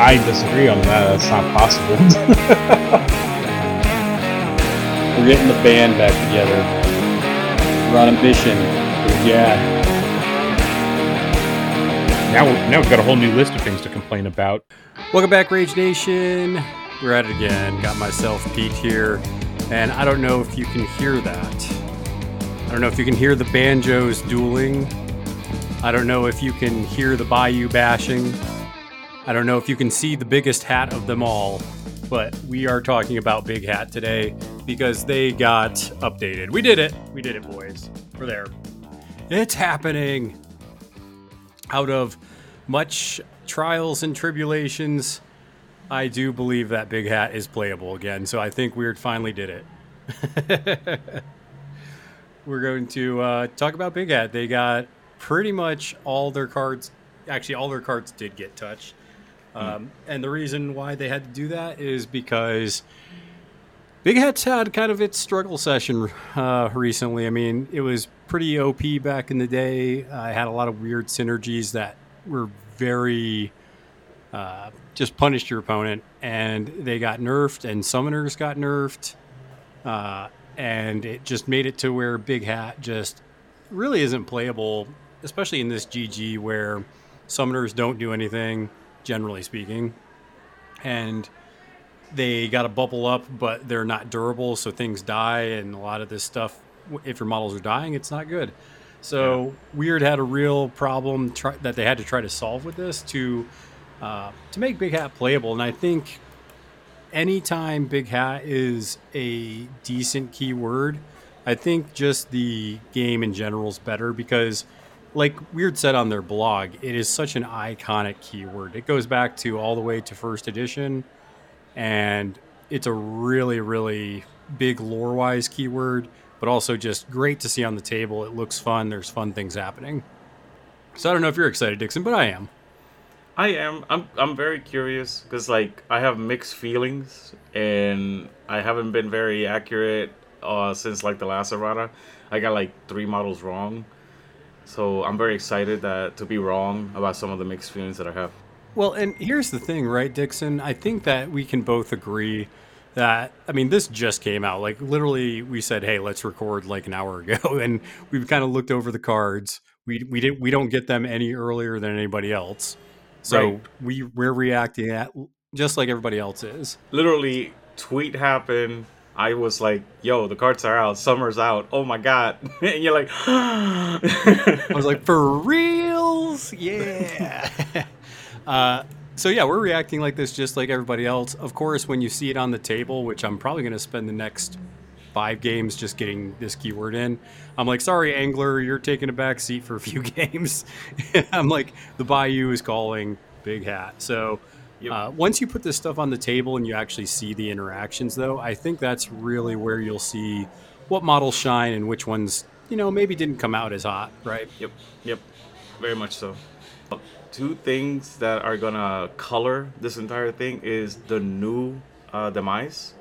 I disagree on that. That's not possible. We're getting the band back together. We're on a mission. Yeah. Now we've got a whole new list of things to complain about. Welcome back, Rage Nation. We're at it again. Got myself Pete here. And I don't know if you can hear that. I don't know if you can hear the banjos dueling. I don't know if you can hear the Bayou bashing. I don't know if you can see the biggest hat of them all. But we are talking about Big Hat today because they got updated. We did it. We did it, boys. We're there. It's happening. Out of much trials and tribulations, I do believe that Big Hat is playable again. So I think Wyrd finally did it. We're going to talk about Big Hat. They got pretty much all their cards. Actually, all their cards did get touched. And the reason why they had to do that is because Big Hat's had kind of its struggle session recently. I mean, it was pretty OP back in the day. I had a lot of weird synergies that were very just punished your opponent, and they got nerfed, and summoners got nerfed, and it just made it to where Big Hat just really isn't playable, especially in this GG where summoners don't do anything, generally speaking, and they got to bubble up, but they're not durable, so things die, and a lot of this stuff, if your models are dying, it's not good. So yeah. Wyrd had a real problem that they had to try to solve with this to make Big Hat playable. And I think anytime Big Hat is a decent keyword, I think just the game in general is better because, like Wyrd said on their blog, it is such an iconic keyword. It goes back to all the way to first edition, and it's a really, really big lore-wise keyword, but also just great to see on the table. It looks fun. There's fun things happening. So I don't know if you're excited, Dixon, but I am. I'm very curious because, like, I have mixed feelings, and I haven't been very accurate since, like, the last errata. I got, like, 3 models wrong. So I'm very excited to be wrong about some of the mixed feelings that I have. Well, and here's the thing, right, Dixon? I think that we can both agree that, I mean, this just came out. Like, literally, we said, hey, let's record like an hour ago. And we've kind of looked over the cards. We don't get them any earlier than anybody else. So right. We're reacting at just like everybody else is. Literally, tweet happened. I was like, yo, the cards are out. Summer's out. Oh, my God. And you're like, I was like, for reals? Yeah. So yeah, we're reacting like this just like everybody else. Of course, when you see it on the table, which I'm probably going to spend the next 5 games just getting this keyword in, I'm like, sorry, Angler, you're taking a back seat for a few games. I'm like, the Bayou is calling Big Hat. So once you put this stuff on the table and you actually see the interactions, though, I think that's really where you'll see what models shine and which ones, you know, maybe didn't come out as hot, right? Yep, very much so. 2 things that are gonna color this entire thing is the new demise.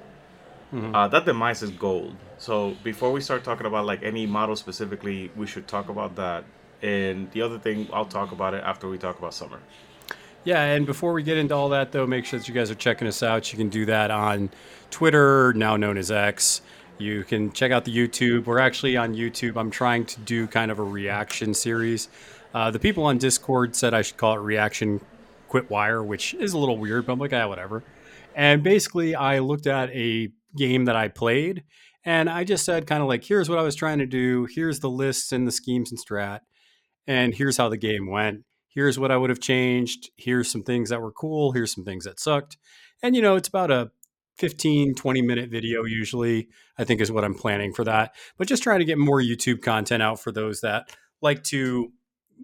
Mm-hmm. That demise is gold. So before we start talking about like any model specifically, we should talk about that. And the other thing, I'll talk about it after we talk about Som'er. Yeah, and before we get into all that though, make sure that you guys are checking us out. You can do that on Twitter, now known as X. You can check out the YouTube. We're actually on YouTube. I'm trying to do kind of a reaction series. The people on Discord said I should call it Reaction Quit Wire, which is a little weird, but I'm like, yeah, whatever. And basically, I looked at a game that I played, and I just said kind of like, here's what I was trying to do. Here's the lists and the schemes and strat, and here's how the game went. Here's what I would have changed. Here's some things that were cool. Here's some things that sucked. And, you know, it's about a 15, 20-minute video usually, I think is what I'm planning for that. But just trying to get more YouTube content out for those that like to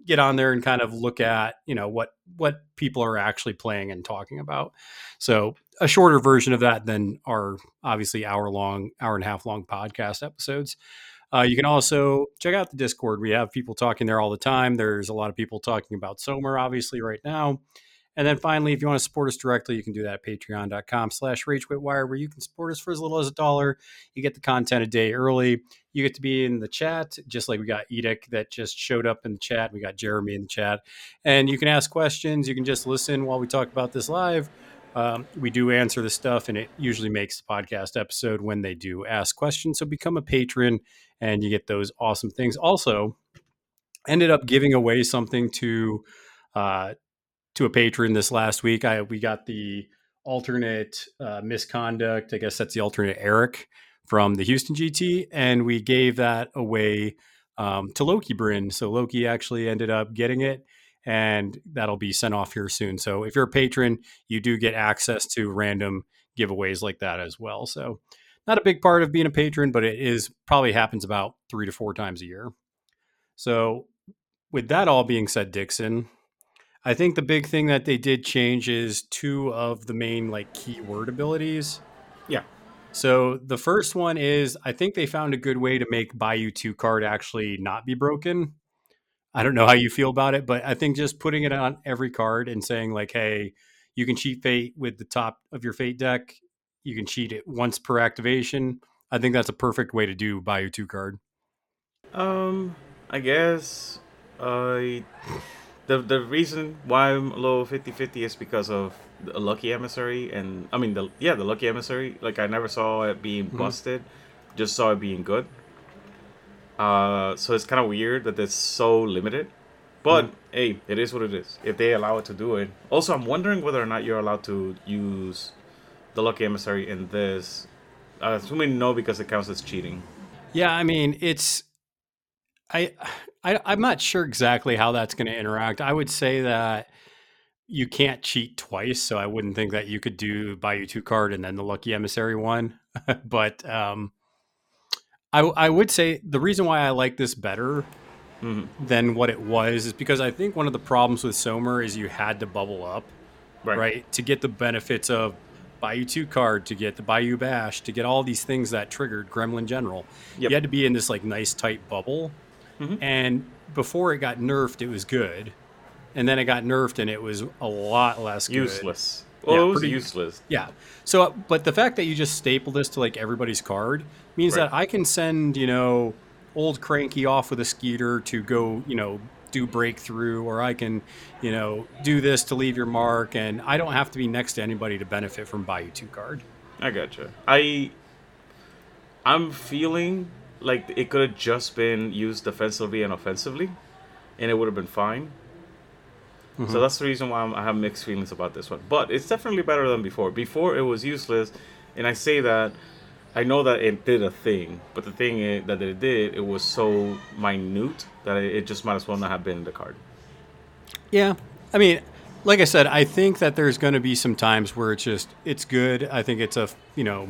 get on there and kind of look at, you know, what people are actually playing and talking about. So a shorter version of that than our obviously hour and a half long podcast episodes. You can also check out the Discord. We have people talking there all the time. There's a lot of people talking about Som'er, obviously, right now. And then finally, if you want to support us directly, you can do that at patreon.com/RageQuitWire, where you can support us for as little as $1. You get the content a day early. You get to be in the chat, just like we got Edict that just showed up in the chat. We got Jeremy in the chat. And you can ask questions. You can just listen while we talk about this live. We do answer the stuff, and it usually makes the podcast episode when they do ask questions. So become a patron, and you get those awesome things. Also, ended up giving away something to a patron this last week. We got the alternate misconduct. I guess that's the alternate Eric from the Houston GT. And we gave that away to Loki Brin. So Loki actually ended up getting it, and that'll be sent off here soon. So if you're a patron, you do get access to random giveaways like that as well. So not a big part of being a patron, but it is probably happens about 3 to 4 times a year. So with that all being said, Dixon, I think the big thing that they did change is 2 of the main like keyword abilities. Yeah. So the first one is, I think they found a good way to make Bayou 2 card actually not be broken. I don't know how you feel about it, but I think just putting it on every card and saying like, hey, you can cheat fate with the top of your fate deck. You can cheat it once per activation. I think that's a perfect way to do Bayou 2 card. I guess The reason why I'm a little 50-50 is because of the Lucky Emissary, and I mean the Lucky Emissary. Like, I never saw it being busted, just saw it being good. So it's kind of weird that it's so limited, but hey, it is what it is. If they allow it to do it, also I'm wondering whether or not you're allowed to use the Lucky Emissary in this. I'm assuming no, because it counts as cheating. Yeah, I mean I'm not sure exactly how that's going to interact. I would say that you can't cheat twice, so I wouldn't think that you could do Bayou 2 card and then the Lucky Emissary one. But I would say the reason why I like this better than what it was is because I think one of the problems with Som'er is you had to bubble up, right? To get the benefits of Bayou 2 card, to get the Bayou Bash, to get all these things that triggered Gremlin General. Yep. You had to be in this like nice tight bubble. And before it got nerfed, it was good. And then it got nerfed, and it was a lot less good. Useless. Well, yeah, it was pretty useless. Yeah. So, but the fact that you just staple this to like everybody's card means that I can send, you know, old Cranky off with a Skeeter to go, you know, do Breakthrough, or I can, you know, do this to leave your mark, and I don't have to be next to anybody to benefit from Bayou 2 card. I gotcha. I'm feeling like it could have just been used defensively and offensively, and it would have been fine. So that's the reason why I have mixed feelings about this one. But it's definitely better than before. Before, it was useless, and I say that I know that it did a thing, but the thing that it did, it was so minute that it just might as well not have been in the card. Yeah. I mean, like I said, I think that there's going to be some times where it's good. I think it's a, you know,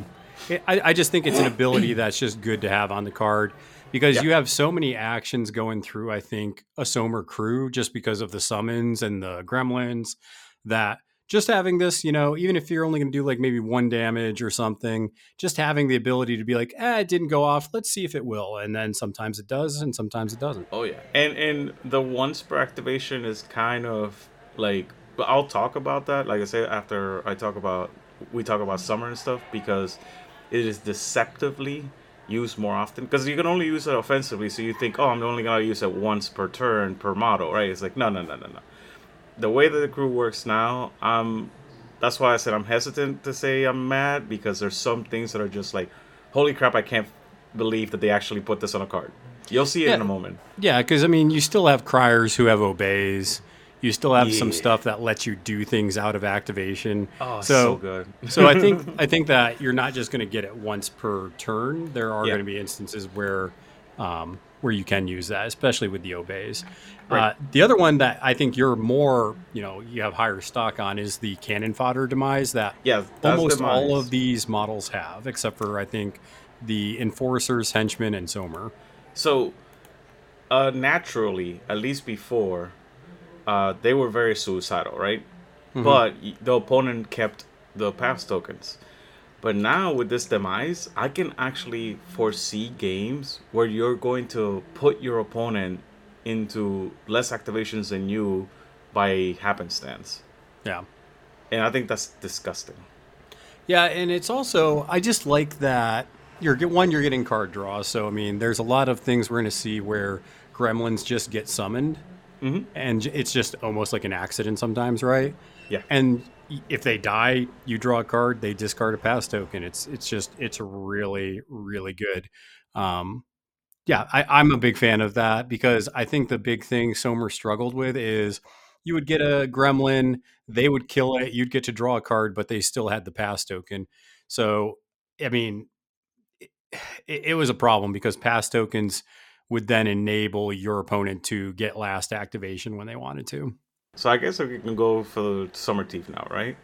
I just think it's an ability that's just good to have on the card because you have so many actions going through, I think, a Som'er crew just because of the summons and the gremlins that just having this, you know, even if you're only going to do like maybe 1 damage or something, just having the ability to be like, it didn't go off. Let's see if it will. And then sometimes it does and sometimes it doesn't. Oh, yeah. And the once per activation is kind of like, but I'll talk about that. Like I said, after we talk about Som'er and stuff because it is deceptively used more often because you can only use it offensively. So you think, oh, I'm only going to use it once per turn per model, right? It's like, no. The way that the crew works now, that's why I said I'm hesitant to say I'm mad because there's some things that are just like, holy crap, I can't believe that they actually put this on a card. You'll see it in a moment. Yeah, because, I mean, you still have criers who have obeys. You still have some stuff that lets you do things out of activation. Oh, so good. So I think that you're not just going to get it once per turn. There are going to be instances where you can use that, especially with the obeys. Right. The other one that I think you're more, you know, you have higher stock on is the cannon fodder demise that almost all of these models have, except for I think the enforcers, henchmen, and Som'er. So naturally, at least before, they were very suicidal, right? Mm-hmm. But the opponent kept the pass tokens. But now with this demise, I can actually foresee games where you're going to put your opponent into less activations than you by happenstance. Yeah. And I think that's disgusting. Yeah, and it's also, I just like that you're getting card draws. So, I mean, there's a lot of things we're going to see where gremlins just get summoned. Mm-hmm. And it's just almost like an accident sometimes, right? Yeah. And if they die, you draw a card, they discard a pass token. It's really, really good. Yeah, I'm a big fan of that because I think the big thing Som'er struggled with is you would get a gremlin, they would kill it, you'd get to draw a card, but they still had the pass token. So, I mean, it was a problem because pass tokens would then enable your opponent to get last activation when they wanted to. So I guess we can go for the Som'er Thief now, right?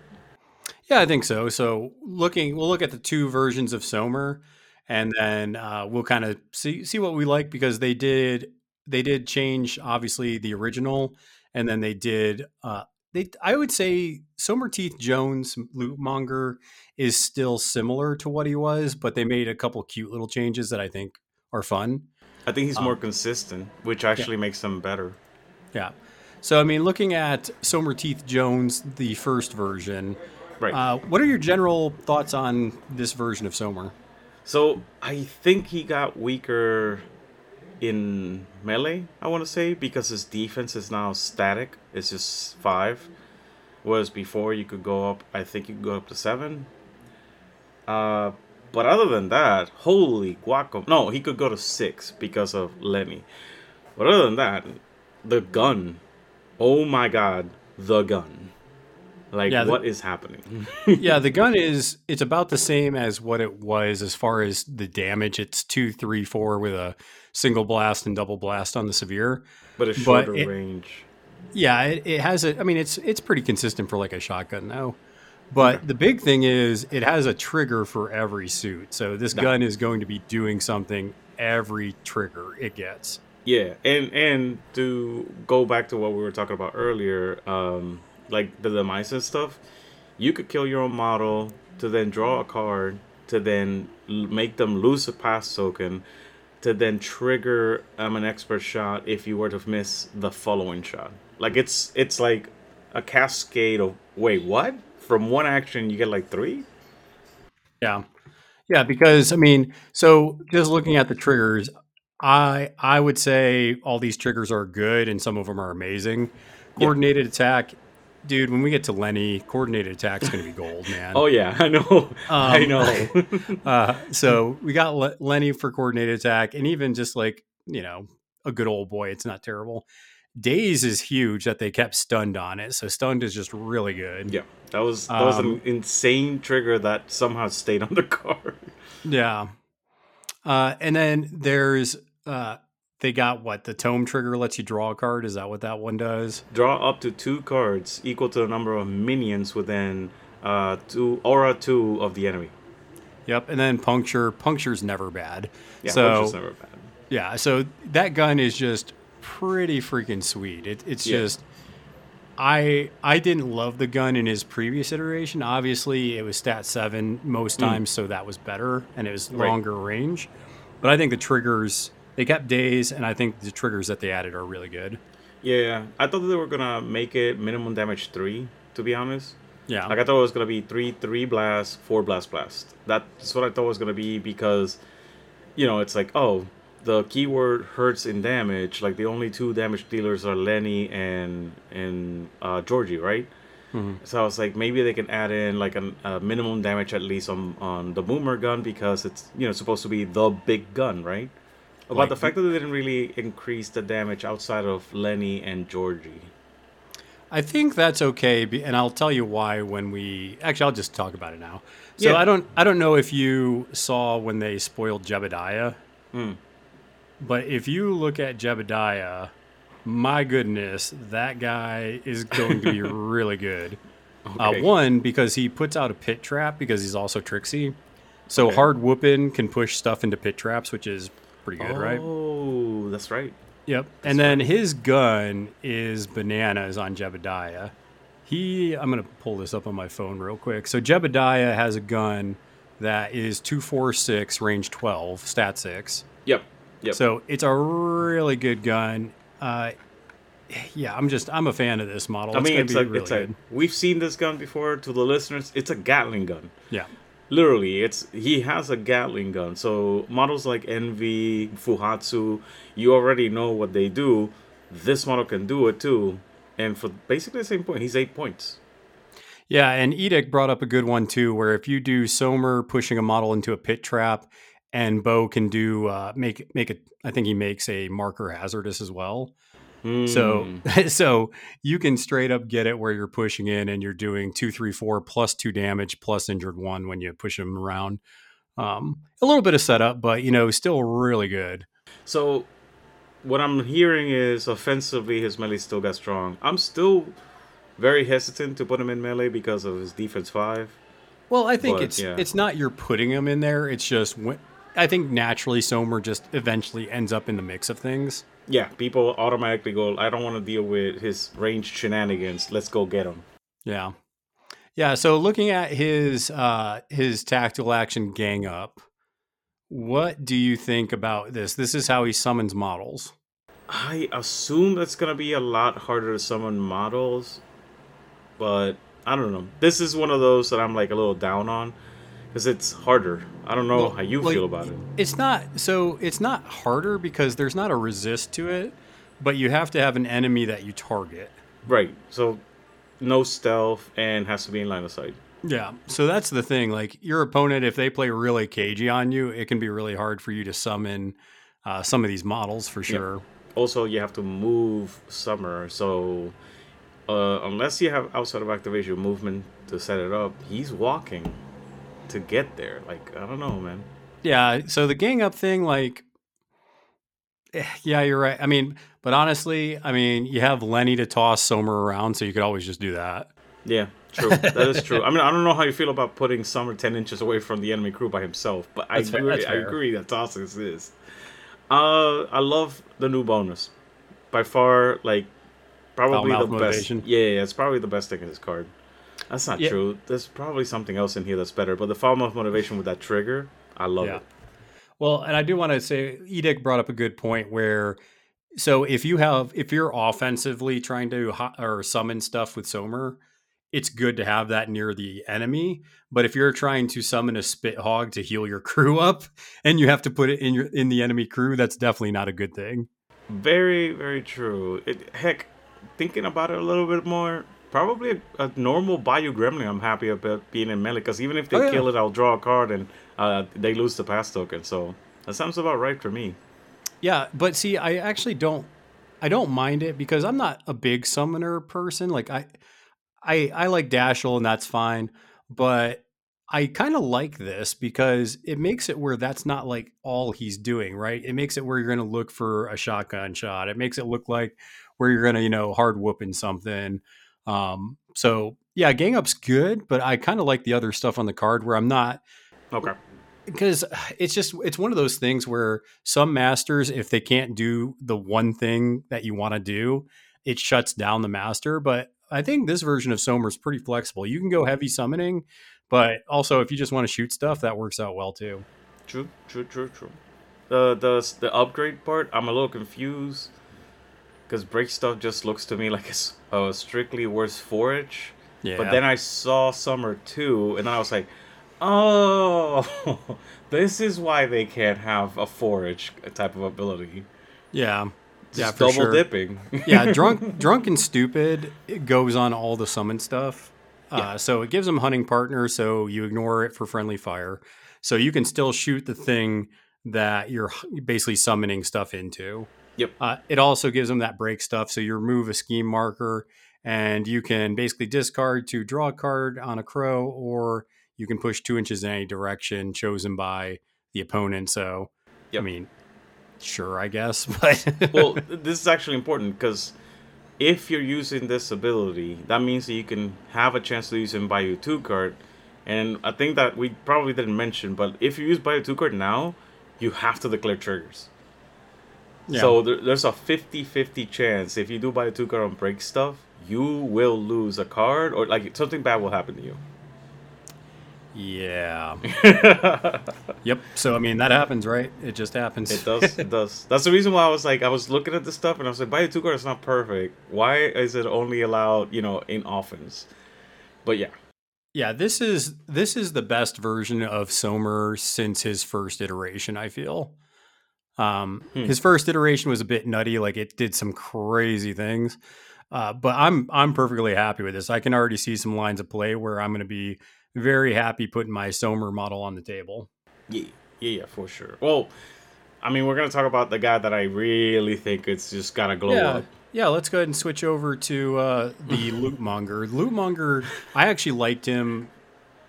Yeah, I think so. So we'll look at the two versions of Som'er, and then we'll kind of see what we like because they did change obviously the original, and then they did. I would say Som'er Thief Jones Lootmonger is still similar to what he was, but they made a couple cute little changes that I think are fun. I think he's more consistent, which actually makes him better. Yeah. So, I mean, looking at Som'er Thief Jones, the first version, right? What are your general thoughts on this version of Som'er? So, I think he got weaker in melee, I want to say, because his defense is now static. It's just 5, whereas before you could go up, I think you could go up to 7. But other than that, holy guaco. No, he could go to 6 because of Lenny. But other than that, the gun. Oh my God, the gun. Like, yeah, what is happening? Yeah, the gun it's about the same as what it was as far as the damage. It's 2, 3, 4 with a single blast and double blast on the severe. But a shorter range. Yeah, it has a... I mean, it's pretty consistent for like a shotgun now. But the big thing is it has a trigger for every suit. So this gun is going to be doing something every trigger it gets. Yeah. And to go back to what we were talking about earlier, like the demise and stuff, you could kill your own model to then draw a card, to then make them lose a pass token, to then trigger an expert shot if you were to miss the following shot. Like it's like a cascade of, wait, what? From one action, you get like 3? Yeah. Yeah, because, I mean, so just looking at the triggers, I would say all these triggers are good and some of them are amazing. Coordinated attack. Dude, when we get to Lenny, coordinated attack's going to be gold, man. Oh, yeah, I know. I know. So we got Lenny for coordinated attack and even just like, you know, a good old boy. It's not terrible. Daze is huge that they kept stunned on it. So stunned is just really good. Yeah. That was an insane trigger that somehow stayed on the card. Yeah. And then there's they got the tome trigger lets you draw a card. Is that what that one does? Draw up to 2 cards equal to the number of minions within aura 2 of the enemy. Yep. And then puncture. Puncture's never bad. Yeah, puncture's never bad. Yeah, so that gun is just pretty freaking sweet. It's just I didn't love the gun in his previous iteration. Obviously it was stat 7 most times, so that was better and it was longer range. But I think the triggers they kept days, and I think the triggers that they added are really good. Yeah, I thought that they were gonna make it minimum damage 3, to be honest. Yeah, like I thought it was gonna be 3 blast, 4 blast. That's what I thought it was gonna be because, you know, it's like, oh, the keyword hurts in damage. Like the only 2 damage dealers are Lenny and Georgie, right? Mm-hmm. So I was like, maybe they can add in like a minimum damage at least on the boomer gun because it's, you know, supposed to be the big gun, right? About the fact that they didn't really increase the damage outside of Lenny and Georgie. I think that's okay, and I'll tell you why when we... Actually, I'll just talk about it now. So yeah. I don't know if you saw when they spoiled Jebediah. Mm. But if you look at Jebediah, my goodness, that guy is going to be really good. Okay. One, because he puts out a pit trap because he's also tricksy. So hard whooping can push stuff into pit traps, which is pretty good, right? Oh, that's right. Yep. And then his gun is bananas on Jebediah. I'm going to pull this up on my phone real quick. So Jebediah has a gun that is 246, range 12, stat 6. Yep. So it's a really good gun. Yeah, I'm a fan of this model. It's really good. We've seen this gun before. To the listeners, it's a Gatling gun. Yeah. Literally, he has a Gatling gun. So models like Envy, Fuhatsu, you already know what they do. This model can do it too. And for basically the same point, he's 8 points. Yeah, and Edict brought up a good one too, where if you do Som'er pushing a model into a pit trap, and Bo can do I think he makes a marker hazardous as well. So you can straight up get it where you're pushing in and you're doing 2, 3, 4 plus 2 damage plus injured 1 when you push him around. A little bit of setup, but still really good. So what I'm hearing is offensively his melee still got strong. I'm still very hesitant to put him in melee because of his defense 5. Well, I think it's not you're putting him in there. It's just I think naturally Som'er just eventually ends up in the mix of things. Yeah, people automatically go, I don't want to deal with his range shenanigans. Let's go get him. Yeah. So looking at his tactical action gang up, what do you think about this? This is how he summons models. I assume that's going to be a lot harder to summon models, but I don't know. This is one of those that I'm like a little down on because it's harder. I don't know how you feel about it. It's not harder because there's not a resist to it, but you have to have an enemy that you target. Right. So no stealth and has to be in line of sight. Yeah. So that's the thing. Like your opponent, if they play really cagey on you, it can be really hard for you to summon some of these models for sure. Yep. Also, you have to move Som'er. So unless you have outside of activation movement to set it up, he's walking to get there. Like, I don't know, man. Yeah, so the gang up thing, like, yeah, you're right. I mean, but honestly, you have Lenny to toss Som'er around, so you could always just do that. Yeah, true. That is true. I mean, I don't know how you feel about putting Som'er 10 inches away from the enemy crew by himself, but I agree that tossing is. I love the new bonus. By far, like, probably the best. Yeah, it's probably the best thing in this card. That's not true. There's probably something else in here that's better. But the foul mouth motivation with that trigger, I love it. Well, and I do want to say, Edict brought up a good point where, so if you're offensively trying to summon stuff with Som'er, it's good to have that near the enemy. But if you're trying to summon a spit hog to heal your crew up, and you have to put it in the enemy crew, that's definitely not a good thing. Very, very true. Heck, thinking about it a little bit more. Probably a normal Bayou Gremlin I'm happy about being in melee, because even if they kill it, I'll draw a card and they lose the pass token. So that sounds about right for me. Yeah, but see, I actually don't mind it because I'm not a big summoner person. Like I like Dashiell and that's fine, but I kind of like this because it makes it where that's not like all he's doing, right? It makes it where you're going to look for a shotgun shot. It makes it look like where you're going to, hard whooping something. So yeah, gang up's good, but I kind of like the other stuff on the card where I'm not okay. Because it's one of those things where some masters, if they can't do the one thing that you want to do, it shuts down the master. But I think this version of Som'er is pretty flexible. You can go heavy summoning, but also if you just want to shoot stuff, that works out well too. True. The upgrade part, I'm a little confused. Because break stuff just looks to me like it's strictly worth 4-inch. Yeah. But then I saw Som'er 2, and I was like, oh, this is why they can't have a 4-inch type of ability. Yeah. Just double dipping. Yeah, drunk and stupid, it goes on all the summon stuff. Yeah. So it gives them hunting partner, so you ignore it for friendly fire. So you can still shoot the thing that you're basically summoning stuff into. Yep. It also gives them that break stuff. So you remove a scheme marker and you can basically discard to draw a card on a crow, or you can push 2 inches in any direction chosen by the opponent. So, yep. I mean, sure, I guess. But well, this is actually important because if you're using this ability, that means that you can have a chance to use in Bayou 2 card. And I think that we probably didn't mention, but if you use Bayou 2 card now, you have to declare triggers. Yeah. So there's a 50-50 chance if you do buy a 2-card and break stuff, you will lose a card or like something bad will happen to you. Yeah. Yep. So I mean that happens, right? It just happens. It does. It does. That's the reason why I was looking at this stuff and I was like, Bayou 2 card is not perfect. Why is it only allowed, you know, in offense? But yeah. Yeah, this is the best version of Som'er since his first iteration, I feel. His first iteration was a bit nutty, like it did some crazy things. But I'm perfectly happy with this. I can already see some lines of play where I'm gonna be very happy putting my Som'er model on the table. Yeah, for sure. Well, I mean, we're going to talk about the guy that I really think it's just got to glow up. Yeah, let's go ahead and switch over to the Lootmonger. Lootmonger, I actually liked him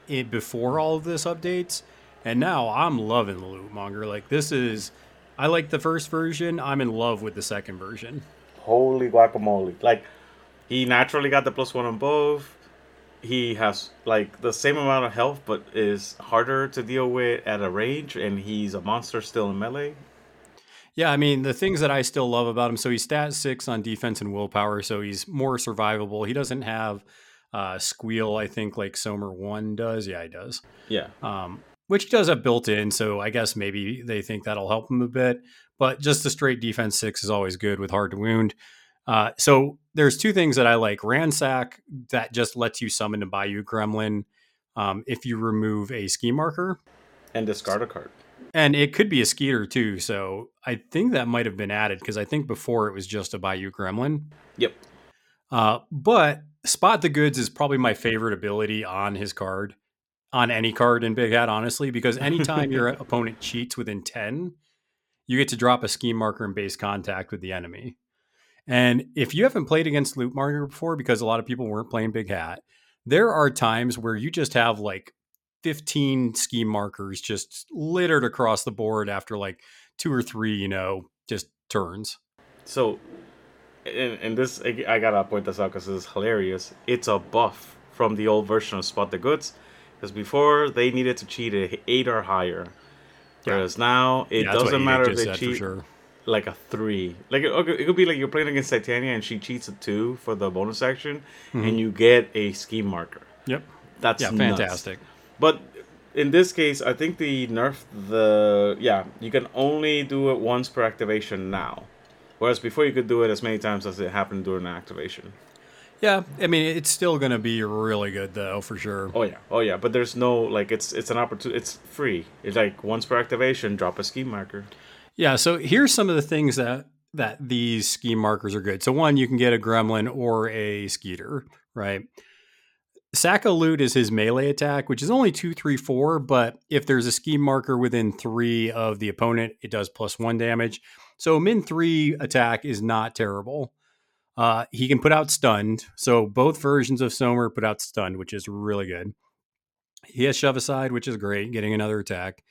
before all of this updates, and now I'm loving the Lootmonger. Like, I like the first version. I'm in love with the second version. Holy guacamole. Like, he naturally got the +1 on both. He has, like, the same amount of health, but is harder to deal with at a range, and he's a monster still in melee. Yeah, I mean, the things that I still love about him, so he's stat 6 on defense and willpower, so he's more survivable. He doesn't have squeal, I think, like Som'er 1 does. Yeah, he does. Yeah. Which does have built-in, so I guess maybe they think that'll help him a bit. But just the straight defense 6 is always good with hard to wound. So there's two things that I like. Ransack, that just lets you summon a Bayou Gremlin if you remove a ski marker. And discard a card. And it could be a Skeeter too, so I think that might have been added, because I think before it was just a Bayou Gremlin. Yep. But Spot the Goods is probably my favorite ability on his card, on any card in Big Hat, honestly, because anytime your opponent cheats within 10, you get to drop a ski marker in base contact with the enemy. And if you haven't played against Lootmonger before, because a lot of people weren't playing Big Hat, there are times where you just have like 15 ski markers just littered across the board after like 2 or 3, you know, just turns. So, and this, I gotta point this out because this is hilarious. It's a buff from the old version of Spot the Goods, because before they needed to cheat at 8 or higher. Yeah. Whereas now it doesn't matter if they cheat. Like a 3. Like, it could be like you're playing against Titania and she cheats a 2 for the bonus action, and you get a scheme marker. Yep. That's fantastic. But in this case, I think the nerf, you can only do it once per activation now. Whereas before you could do it as many times as it happened during an activation. Yeah, I mean, it's still going to be really good, though, for sure. Oh, yeah. But there's no, like, it's an opportunity. It's free. It's like once per activation, drop a scheme marker. Yeah, so here's some of the things that these ski markers are good. So one, you can get a Gremlin or a Skeeter, right? Sack of loot is his melee attack, which is only 2, 3, 4, but if there's a ski marker within 3 of the opponent, it does +1 damage. So min 3 attack is not terrible. He can put out stunned. So both versions of Som'er put out stunned, which is really good. He has shove aside, which is great, getting another attack.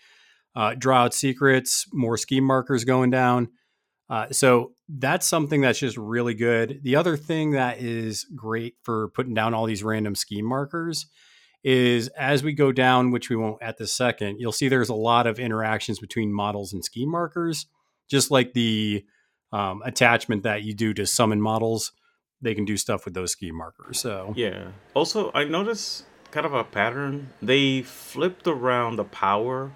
Draw out secrets, more scheme markers going down. So that's something that's just really good. The other thing that is great for putting down all these random scheme markers is as we go down, which we won't at the second, you'll see there's a lot of interactions between models and scheme markers, just like the attachment that you do to summon models. They can do stuff with those scheme markers. So yeah. Also, I noticed kind of a pattern. They flipped around the power.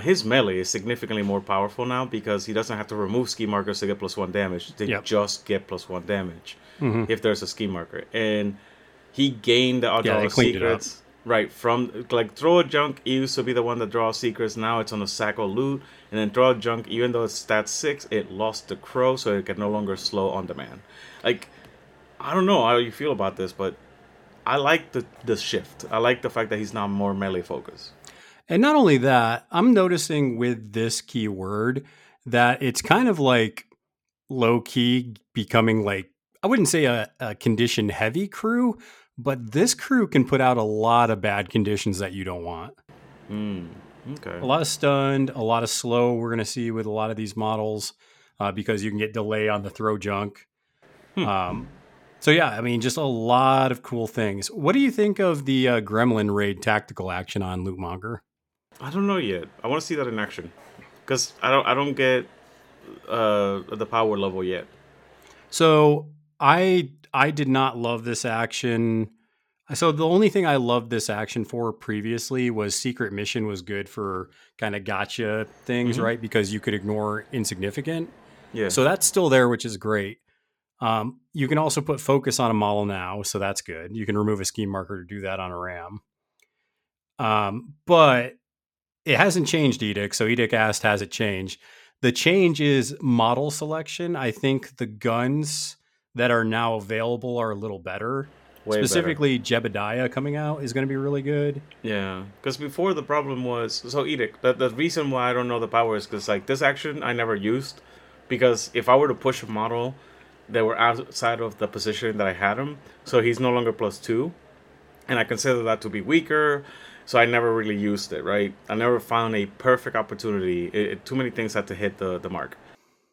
His melee is significantly more powerful now because he doesn't have to remove ski markers to get +1 damage. They just get +1 damage if there's a ski marker. And he gained the draw secrets. Right, from like throw a junk, it used to be the one that draws secrets. Now it's on the sack of loot. And then throw a junk, even though it's stat 6, it lost the crow, so it can no longer slow on demand. Like, I don't know how you feel about this, but I like the shift. I like the fact that he's now more melee focused. And not only that, I'm noticing with this keyword that it's kind of like low key becoming like, I wouldn't say a condition heavy crew, but this crew can put out a lot of bad conditions that you don't want. Okay. A lot of stunned, a lot of slow we're going to see with a lot of these models because you can get delay on the throw junk. So yeah, I mean, just a lot of cool things. What do you think of the Gremlin raid tactical action on Lootmonger? I don't know yet. I want to see that in action because I don't get the power level yet. So I did not love this action. So the only thing I loved this action for previously was Secret Mission was good for kind of gotcha things, right? Because you could ignore insignificant. Yeah. So that's still there, which is great. You can also put focus on a model now, so that's good. You can remove a scheme marker to do that on a RAM. But it hasn't changed Edict, so Edict asked, has it changed? The change is model selection. I think the guns that are now available are a little better. Specifically, Jebediah coming out is going to be really good. Yeah, because before the problem was... So Edict, the reason why I don't know the power is because like this action I never used. Because if I were to push a model, they were outside of the position that I had him. So he's no longer +2. And I consider that to be weaker. So I never really used it, right? I never found a perfect opportunity. Too many things had to hit the mark.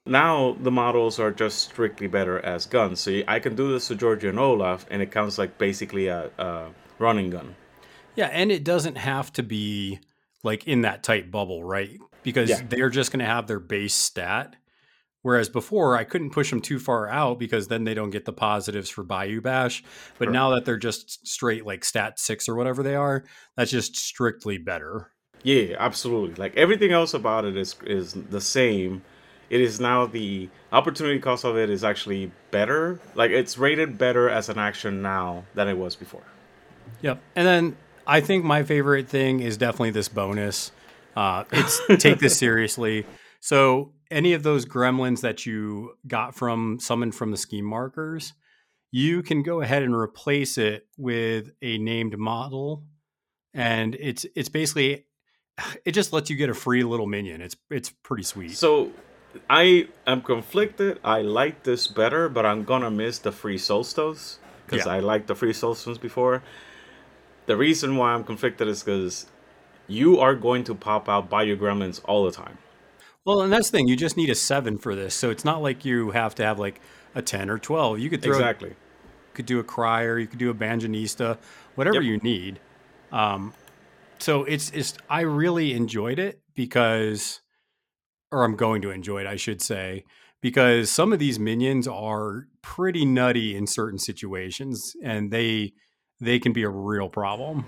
Now the models are just strictly better as guns. So I can do this to Georgie and Olaf, and it counts like basically a running gun. Yeah, and it doesn't have to be like in that tight bubble, right? Because they're just going to have their base stat. Whereas before, I couldn't push them too far out because then they don't get the positives for Bayou Bash. But now that they're just straight like stat 6 or whatever they are, that's just strictly better. Yeah, absolutely. Like everything else about it is the same. It is now the opportunity cost of it is actually better. Like it's rated better as an action now than it was before. Yep. And then I think my favorite thing is definitely this bonus. It's take this seriously. So any of those gremlins that you got from summoned from the scheme markers, you can go ahead and replace it with a named model. And it's basically, it just lets you get a free little minion. It's pretty sweet. So I am conflicted. I like this better, but I'm going to miss the free Solstice because I liked the free Solstice before. The reason why I'm conflicted is because you are going to pop out Bayou Gremlins all the time. Well, and that's the thing. You just need a 7 for this. So it's not like you have to have like a 10 or 12. You could throw you could do a Crier. You could do a Banjanista, whatever you need. So it's I really enjoyed it because... Or I'm going to enjoy it, I should say, because some of these minions are pretty nutty in certain situations, and they can be a real problem.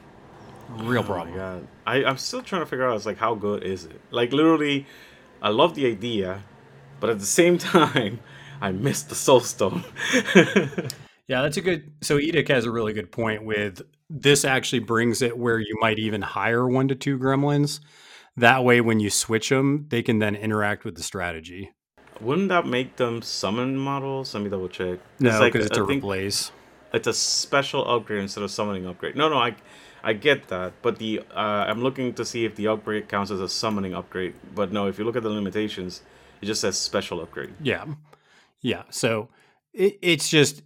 Real problem. Oh my God. I'm still trying to figure out like how good is it? Like literally, I love the idea, but at the same time, I miss the Soul Stone. Yeah, that's a good. So Edict has a really good point with this. Actually, brings it where you might even hire 1 to 2 gremlins. That way, when you switch them, they can then interact with the strategy. Wouldn't that make them summon models? Let me double check. No, because it's a replace. It's a special upgrade instead of summoning upgrade. No, I get that. But I'm looking to see if the upgrade counts as a summoning upgrade. But no, if you look at the limitations, it just says special upgrade. Yeah. So it's just,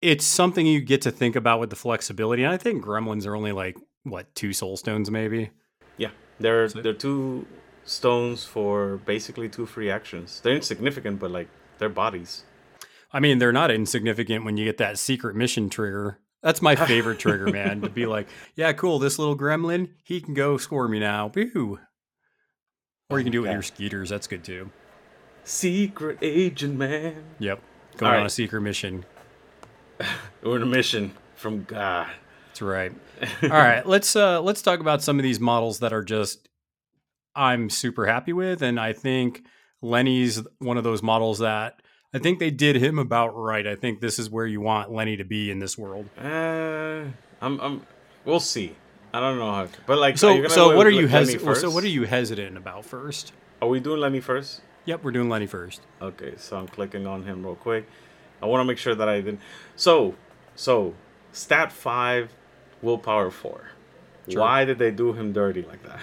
it's something you get to think about with the flexibility. And I think gremlins are only like, what, 2 soul stones maybe? Yeah. They're 2 stones for basically 2 free actions. They're insignificant, but like they're bodies. I mean, they're not insignificant when you get that secret mission trigger. That's my favorite trigger, man. To be like, yeah, cool. This little gremlin, he can go score me now. Boo. Or you can do it with your Skeeters. That's good too. Secret agent, man. Yep. Going on a secret mission. We're on a mission from God. Right. All right. Let's talk about some of these models that are just, I'm super happy with. And I think Lenny's one of those models that I think they did him about right. I think this is where you want Lenny to be in this world. We'll see. I don't know. But like, so what are you hesitant about first? Are we doing Lenny first? Yep. We're doing Lenny first. Okay. So I'm clicking on him real quick. I want to make sure that I didn't. So stat 5. Willpower 4. Sure. Why did they do him dirty like that?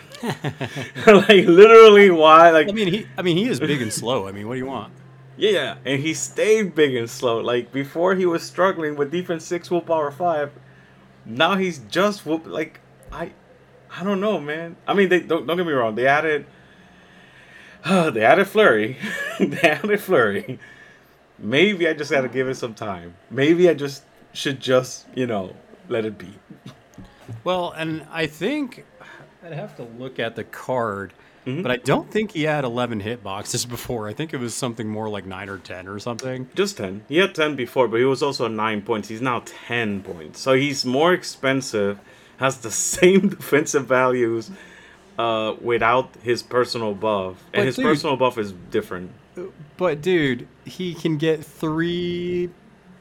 Like literally, why? Like I mean, he is big and slow. I mean, what do you want? Yeah, and he stayed big and slow. Like before, he was struggling with defense 6, willpower 5. Now he's just like I don't know, man. I mean, they don't get me wrong. They added flurry. Maybe I just gotta give it some time. Maybe I just should let it be. Well, and I think I'd have to look at the card. Mm-hmm. But I don't think he had 11 hitboxes before. I think it was something more like 9 or 10 or something. Just 10. He had 10 before, but he was also 9 points. He's now 10 points. So he's more expensive, has the same defensive values without his personal buff. And his personal buff is different. But, dude, he can get 3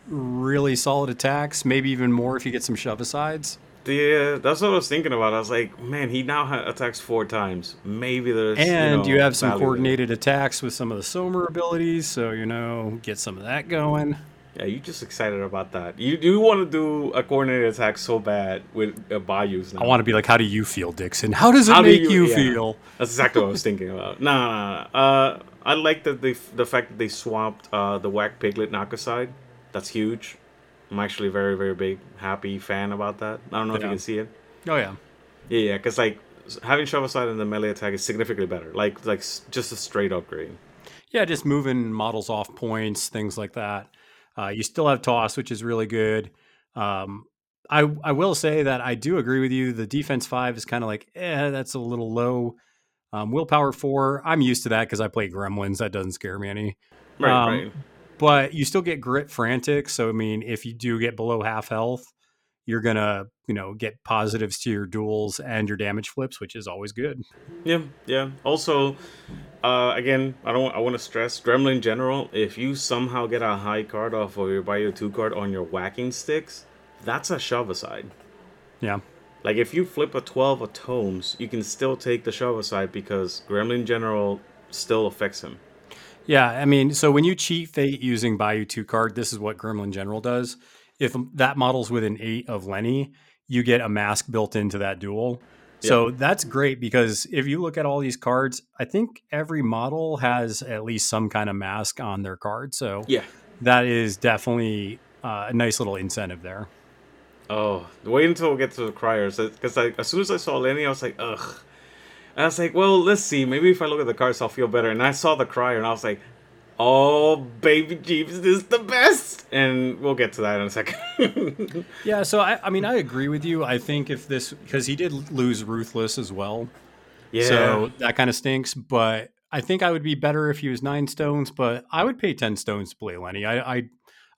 really solid attacks, maybe even more if you get some shove-asides. Yeah, that's what I was thinking about. I was like, man, he now attacks 4 times. Maybe there's, and you have some coordinated attacks with some of the Som'er abilities, so, get some of that going. Yeah, you're just excited about that. You want to do a coordinated attack so bad with Bayou's now. I want to be like, how do you feel, Dixon? How does it make you feel? That's exactly what I was thinking about. Nah. I like that the fact that they swapped the Whack Piglet knocker side. That's huge. I'm actually very, very big, happy fan about that. I don't know if you can see it. Oh, yeah. Yeah, because, having shove aside in the melee attack is significantly better. Like just a straight upgrade. Yeah, just moving models off points, things like that. You still have toss, which is really good. I will say that I do agree with you. The defense 5 is kind of like, that's a little low. Willpower 4, I'm used to that because I play Gremlins. That doesn't scare me any. Right. But you still get Grit Frantic. So, I mean, if you do get below half health, you're going to, get positives to your duels and your damage flips, which is always good. Yeah. Also, again, I want to stress Gremlin General. If you somehow get a high card off of your Bayou 2 card on your whacking sticks, that's a shove aside. Yeah. Like, if you flip a 12 of tomes, you can still take the shove aside because Gremlin General still affects him. Yeah, I mean, so when you cheat fate using Bayou 2 card, this is what Gremlin General does. If that model's within 8 of Lenny, you get a mask built into that duel. Yeah. So that's great because if you look at all these cards, I think every model has at least some kind of mask on their card. So that is definitely a nice little incentive there. Oh, wait until we get to the Criers. Because as soon as I saw Lenny, I was like, ugh. And I was like, well, let's see. Maybe if I look at the cards, I'll feel better. And I saw the Crier, and I was like, oh, baby Jeeves, this is the best. And we'll get to that in a second. Yeah, so, I agree with you. I think if this... Because he did lose Ruthless as well. Yeah. So that kind of stinks. But I think I would be better if he was 9 stones. But I would pay 10 stones to play Lenny. I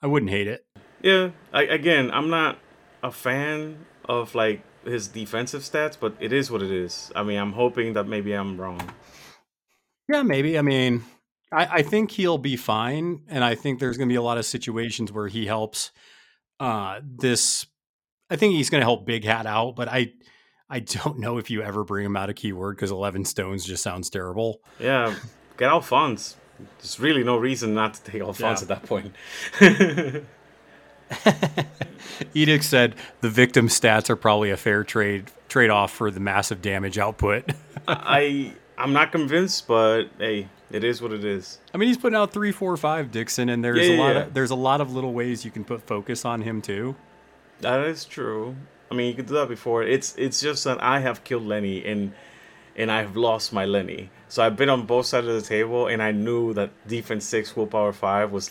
wouldn't hate it. Yeah. I'm not a fan of, his defensive stats, but it is what it is. I mean, I'm hoping that maybe I'm wrong. Yeah, maybe. I mean, I think he'll be fine, and I think there's going to be a lot of situations where he helps this. I think he's going to help Big Hat out, but I don't know if you ever bring him out a keyword because 11 stones just sounds terrible. Yeah, get Alphonse. There's really no reason not to take Alphonse at that point. Edict said the victim stats are probably a fair trade-off for the massive damage output. I'm not convinced, but hey, it is what it is. I mean, he's putting out 3, 4, 5 Dixon, and there's there's a lot of little ways you can put focus on him too. That is true. I mean, you could do that before. It's just that I have killed Lenny and I've lost my Lenny. So I've been on both sides of the table, and I knew that defense 6, willpower 5 was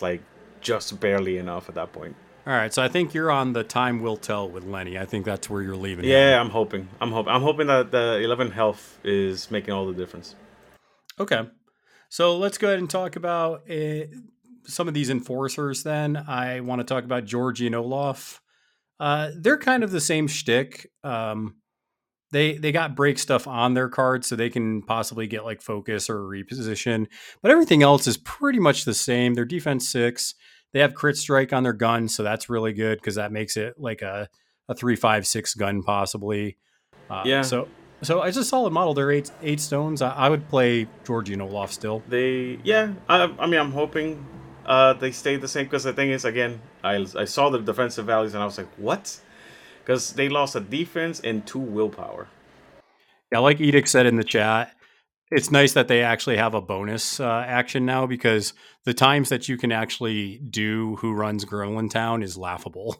just barely enough at that point. All right, so I think you're on the time will tell with Lenny. I think that's where you're leaving. Yeah, I'm hoping that the 11 health is making all the difference. Okay, so let's go ahead and talk about some of these enforcers then. I want to talk about Georgie and Olaf. They're kind of the same shtick. They got break stuff on their cards, so they can possibly get focus or reposition. But everything else is pretty much the same. Their defense 6. They have crit strike on their gun, so that's really good because that makes it a 3.56 gun possibly. So it's a solid model. They're 8 stones. I would play Georgie and Olaf still. I'm hoping they stay the same because the thing is, again, I saw the defensive values and I was like, what? Because they lost a defense and 2 willpower. Yeah, like Edict said in the chat, it's nice that they actually have a bonus action now because the times that you can actually do who runs Gremlin Town is laughable.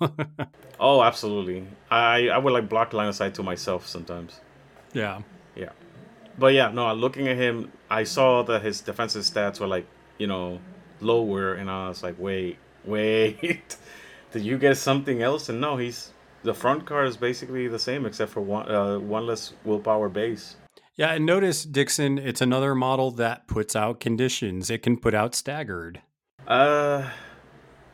Oh, absolutely. I would block line of sight to myself sometimes. Yeah. But yeah, no, looking at him, I saw that his defensive stats were lower. And I was like, wait, did you get something else? And no, the front card is basically the same except for one less willpower base. Yeah, and notice, Dixon, it's another model that puts out conditions. It can put out staggered. Yeah.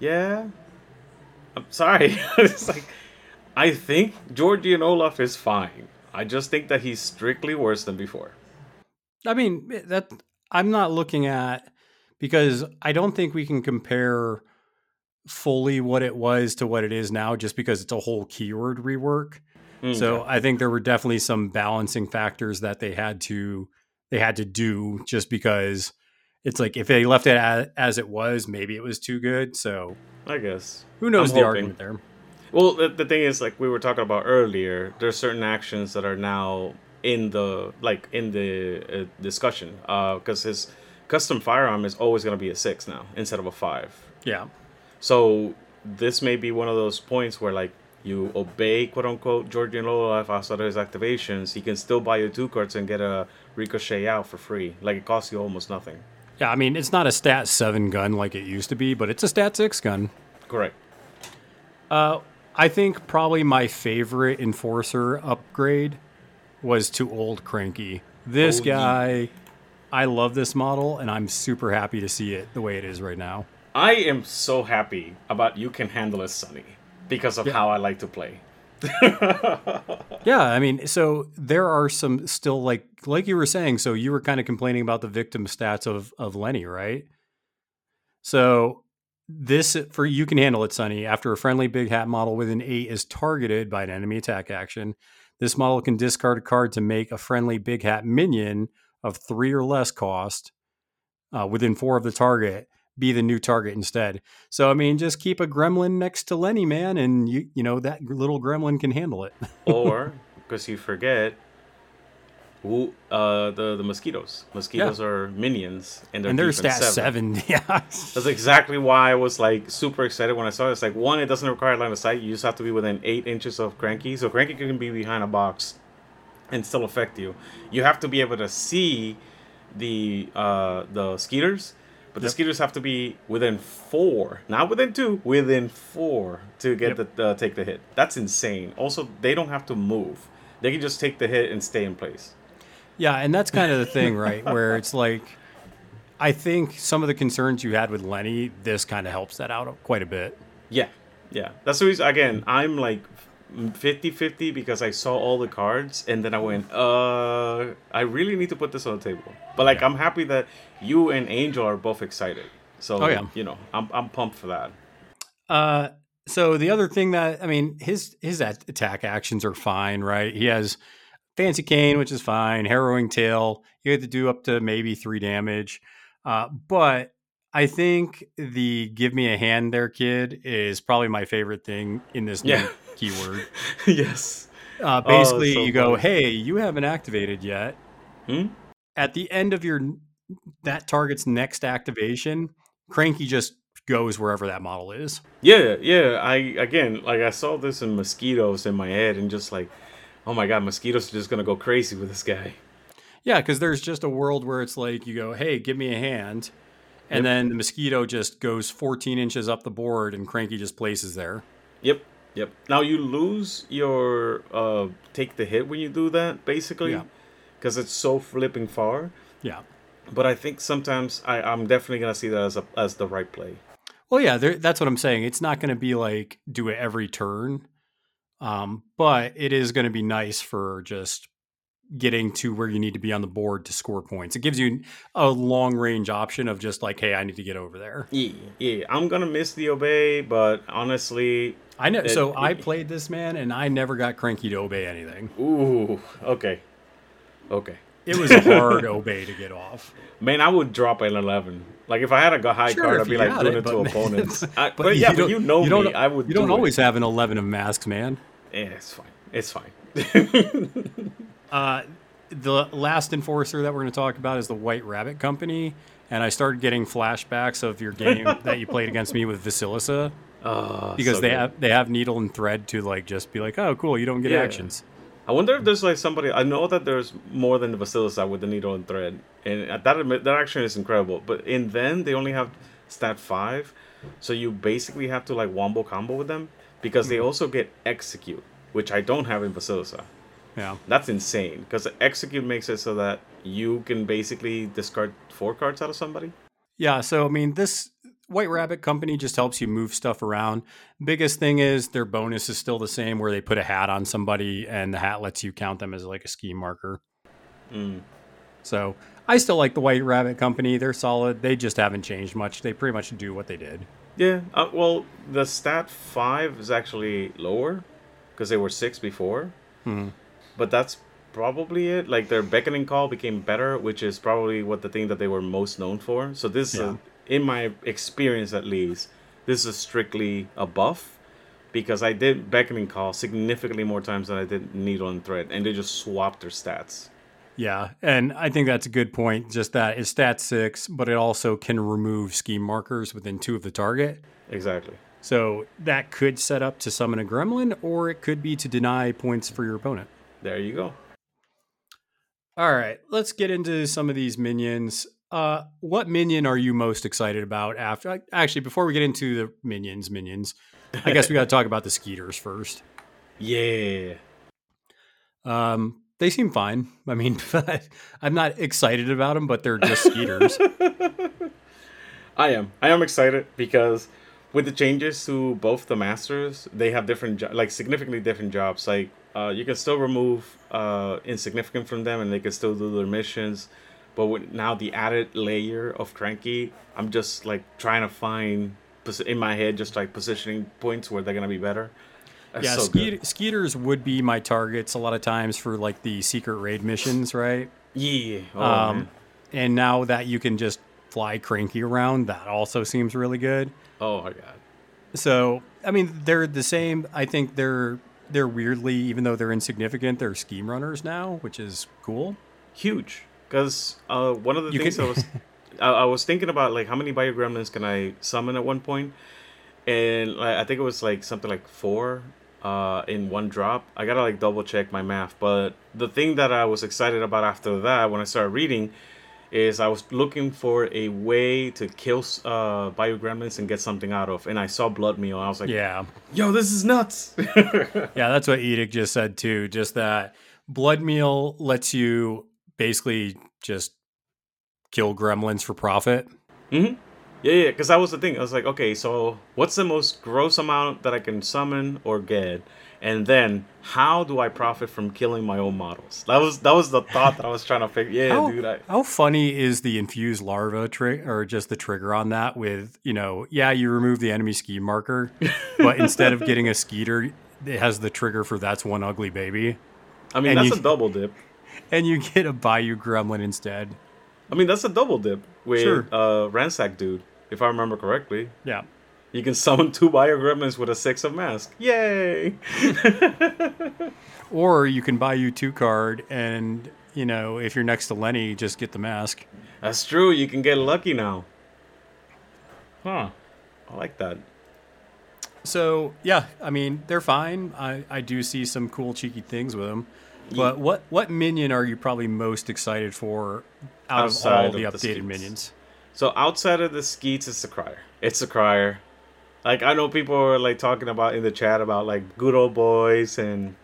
I'm sorry. It's like, I think Georgie and Olaf is fine. I just think that he's strictly worse than before. I mean, that I'm not looking at, because I don't think we can compare fully what it was to what it is now, just because it's a whole keyword rework. Mm-hmm. So I think there were definitely some balancing factors that they had to do, just because it's like, if they left it as it was, maybe it was too good. So I guess who knows the argument there. Well, the thing is, like we were talking about earlier, there's certain actions that are now in the discussion, because his custom firearm is always going to be a 6 now instead of a 5. Yeah. So this may be one of those points where, like, you obey, quote unquote, Georgie and Olaf outside of his activations. He can still buy you 2 cards and get a ricochet out for free. Like, it costs you almost nothing. Yeah, I mean, it's not a stat 7 gun like it used to be, but it's a stat 6 gun. Correct. I think probably my favorite enforcer upgrade was to Old Cranky. This guy, I love this model, and I'm super happy to see it the way it is right now. I am so happy about You Can Handle It, Sonny, because of how I like to play. Yeah, I mean, so there are some still, like you were saying, so you were kind of complaining about the victim stats of Lenny, right? So... this, for You Can Handle It, Sonny, after a friendly Big Hat model with an 8 is targeted by an enemy attack action, this model can discard a card to make a friendly Big Hat minion of 3 or less cost within 4 of the target be the new target instead. So, I mean, just keep a gremlin next to Lenny, man, and you know that little gremlin can handle it. Or, because you forget, who the mosquitoes. Mosquitoes are minions, and they're stat 7. Yeah, that's exactly why I was like super excited when I saw it. It's like, one, it doesn't require line of sight. You just have to be within 8 inches of Cranky, so Cranky can be behind a box and still affect you. You have to be able to see the Skeeters, but the Skeeters have to be within 4, not within 2, within 4 to get the take the hit. That's insane. Also, they don't have to move; they can just take the hit and stay in place. Yeah, and that's kind of the thing, right? Where it's like, I think some of the concerns you had with Lenny, this kind of helps that out quite a bit. Yeah. That's the reason, again, I'm like 50-50 because I saw all the cards, and then I went, I really need to put this on the table. But, like, I'm happy that you and Angel are both excited. So, you know, I'm pumped for that. So the other thing that, I mean, his attack actions are fine, right? He has... Fancy Cane, which is fine. Harrowing Tail. You have to do up to maybe 3 damage. But I think the give me a hand there, kid, is probably my favorite thing in this new keyword. Yes. Basically, you go, hey, you haven't activated yet. At the end of that target's next activation, Cranky just goes wherever that model is. Yeah. I saw this in Mosquitoes in my head and just like, oh my God, Mosquitoes are just going to go crazy with this guy. Yeah, because there's just a world where it's like, you go, hey, give me a hand. And then the Mosquito just goes 14 inches up the board and Cranky just places there. Yep. Now you lose your take the hit when you do that, basically, because it's so flipping far. Yeah. But I think sometimes I'm definitely going to see that as the right play. Well, yeah, that's what I'm saying. It's not going to be like do it every turn. But it is going to be nice for just getting to where you need to be on the board to score points. It gives you a long range option of just like, hey, I need to get over there. Yeah. I'm going to miss the obey, but honestly, I know. So I played this, man, and I never got Cranky to obey anything. Ooh. Okay. It was a hard obey to get off. Man, I would drop an 11. Like, if I had a high card, I'd be like doing it to opponents. But you know me. I would. You don't always have an 11 of masks, man. Yeah, it's fine. The last enforcer that we're going to talk about is the White Rabbit Company. And I started getting flashbacks of your game that you played against me with Vasilisa. Because they have Needle and Thread to, like, just be like, oh, cool, you don't get actions. I wonder if there's like somebody. I know that there's more than the Vasilisa with the Needle and Thread, and that action is incredible. But in them, they only have stat 5, so you basically have to like wombo combo with them because they also get execute, which I don't have in Vasilisa. Yeah. That's insane, because execute makes it so that you can basically discard 4 cards out of somebody. Yeah, so I mean, this White Rabbit Company just helps you move stuff around. Biggest thing is their bonus is still the same, where they put a hat on somebody and the hat lets you count them as like a ski marker. Mm. So I still like the White Rabbit Company. They're solid. They just haven't changed much. They pretty much do what they did. Yeah. Well, the stat 5 is actually lower because they were 6 before. Mm-hmm. But that's probably it. Like, their beckoning call became better, which is probably what the thing that they were most known for. So this is, in my experience at least, this is strictly a buff, because I did beckoning call significantly more times than I did needle and thread, and they just swapped their stats. Yeah, and I think that's a good point, just that it's stat 6, but it also can remove scheme markers within 2 of the target. Exactly. So that could set up to summon a gremlin, or it could be to deny points for your opponent. There you go. All right, let's get into some of these minions. What minion are you most excited about after? Actually, before we get into the minions, I guess we got to talk about the Skeeters first. Yeah. They seem fine. I mean, I'm not excited about them, but they're just Skeeters. I am excited because with the changes to both the masters, they have different, significantly different jobs. Like, you can still remove insignificant from them, and they can still do their missions. But with now the added layer of Cranky, I'm just trying to find in my head positioning points where they're gonna be better. That's yeah, so Skeeters would be my targets a lot of times for the secret raid missions, right? Yeah. Oh, and now that you can just fly Cranky around, that also seems really good. Oh my god. So I mean, they're the same. I think they're weirdly, even though they're insignificant, they're scheme runners now, which is cool. Huge. Because one of the things I was thinking about, how many Bayou Gremlins can I summon at one point? And I think it was, something like 4 in one drop. I got to, double-check my math. But the thing that I was excited about after that, when I started reading, is I was looking for a way to kill Bayou Gremlins and get something out of. And I saw Blood Meal. I was like, yeah, yo, this is nuts. Yeah, that's what Edict just said, too. Just that Blood Meal lets you basically just kill gremlins for profit. Mm-hmm. Yeah, because that was the thing. I was like, okay, so what's the most gross amount that I can summon or get? And then how do I profit from killing my own models? That was the thought that I was trying to figure. Yeah, how funny is the infused larva trick, or just the trigger on that with, you remove the enemy ski marker, but instead of getting a Skeeter, it has the trigger for that's one ugly baby. I mean, that's a double dip. And you get a Bayou Gremlin instead. I mean, that's a double dip with Ransack dude, if I remember correctly. Yeah. You can summon 2 Bayou Gremlins with a 6 of mask. Yay! Or you can Bayou 2 card and, if you're next to Lenny, just get the mask. That's true. You can get lucky now. Huh. I like that. So, yeah, I mean, they're fine. I do see some cool, cheeky things with them. But what minion are you probably most excited for out of all the updated minions? So outside of the Skeets, it's the Crier. I know people are talking about in the chat about good old boys and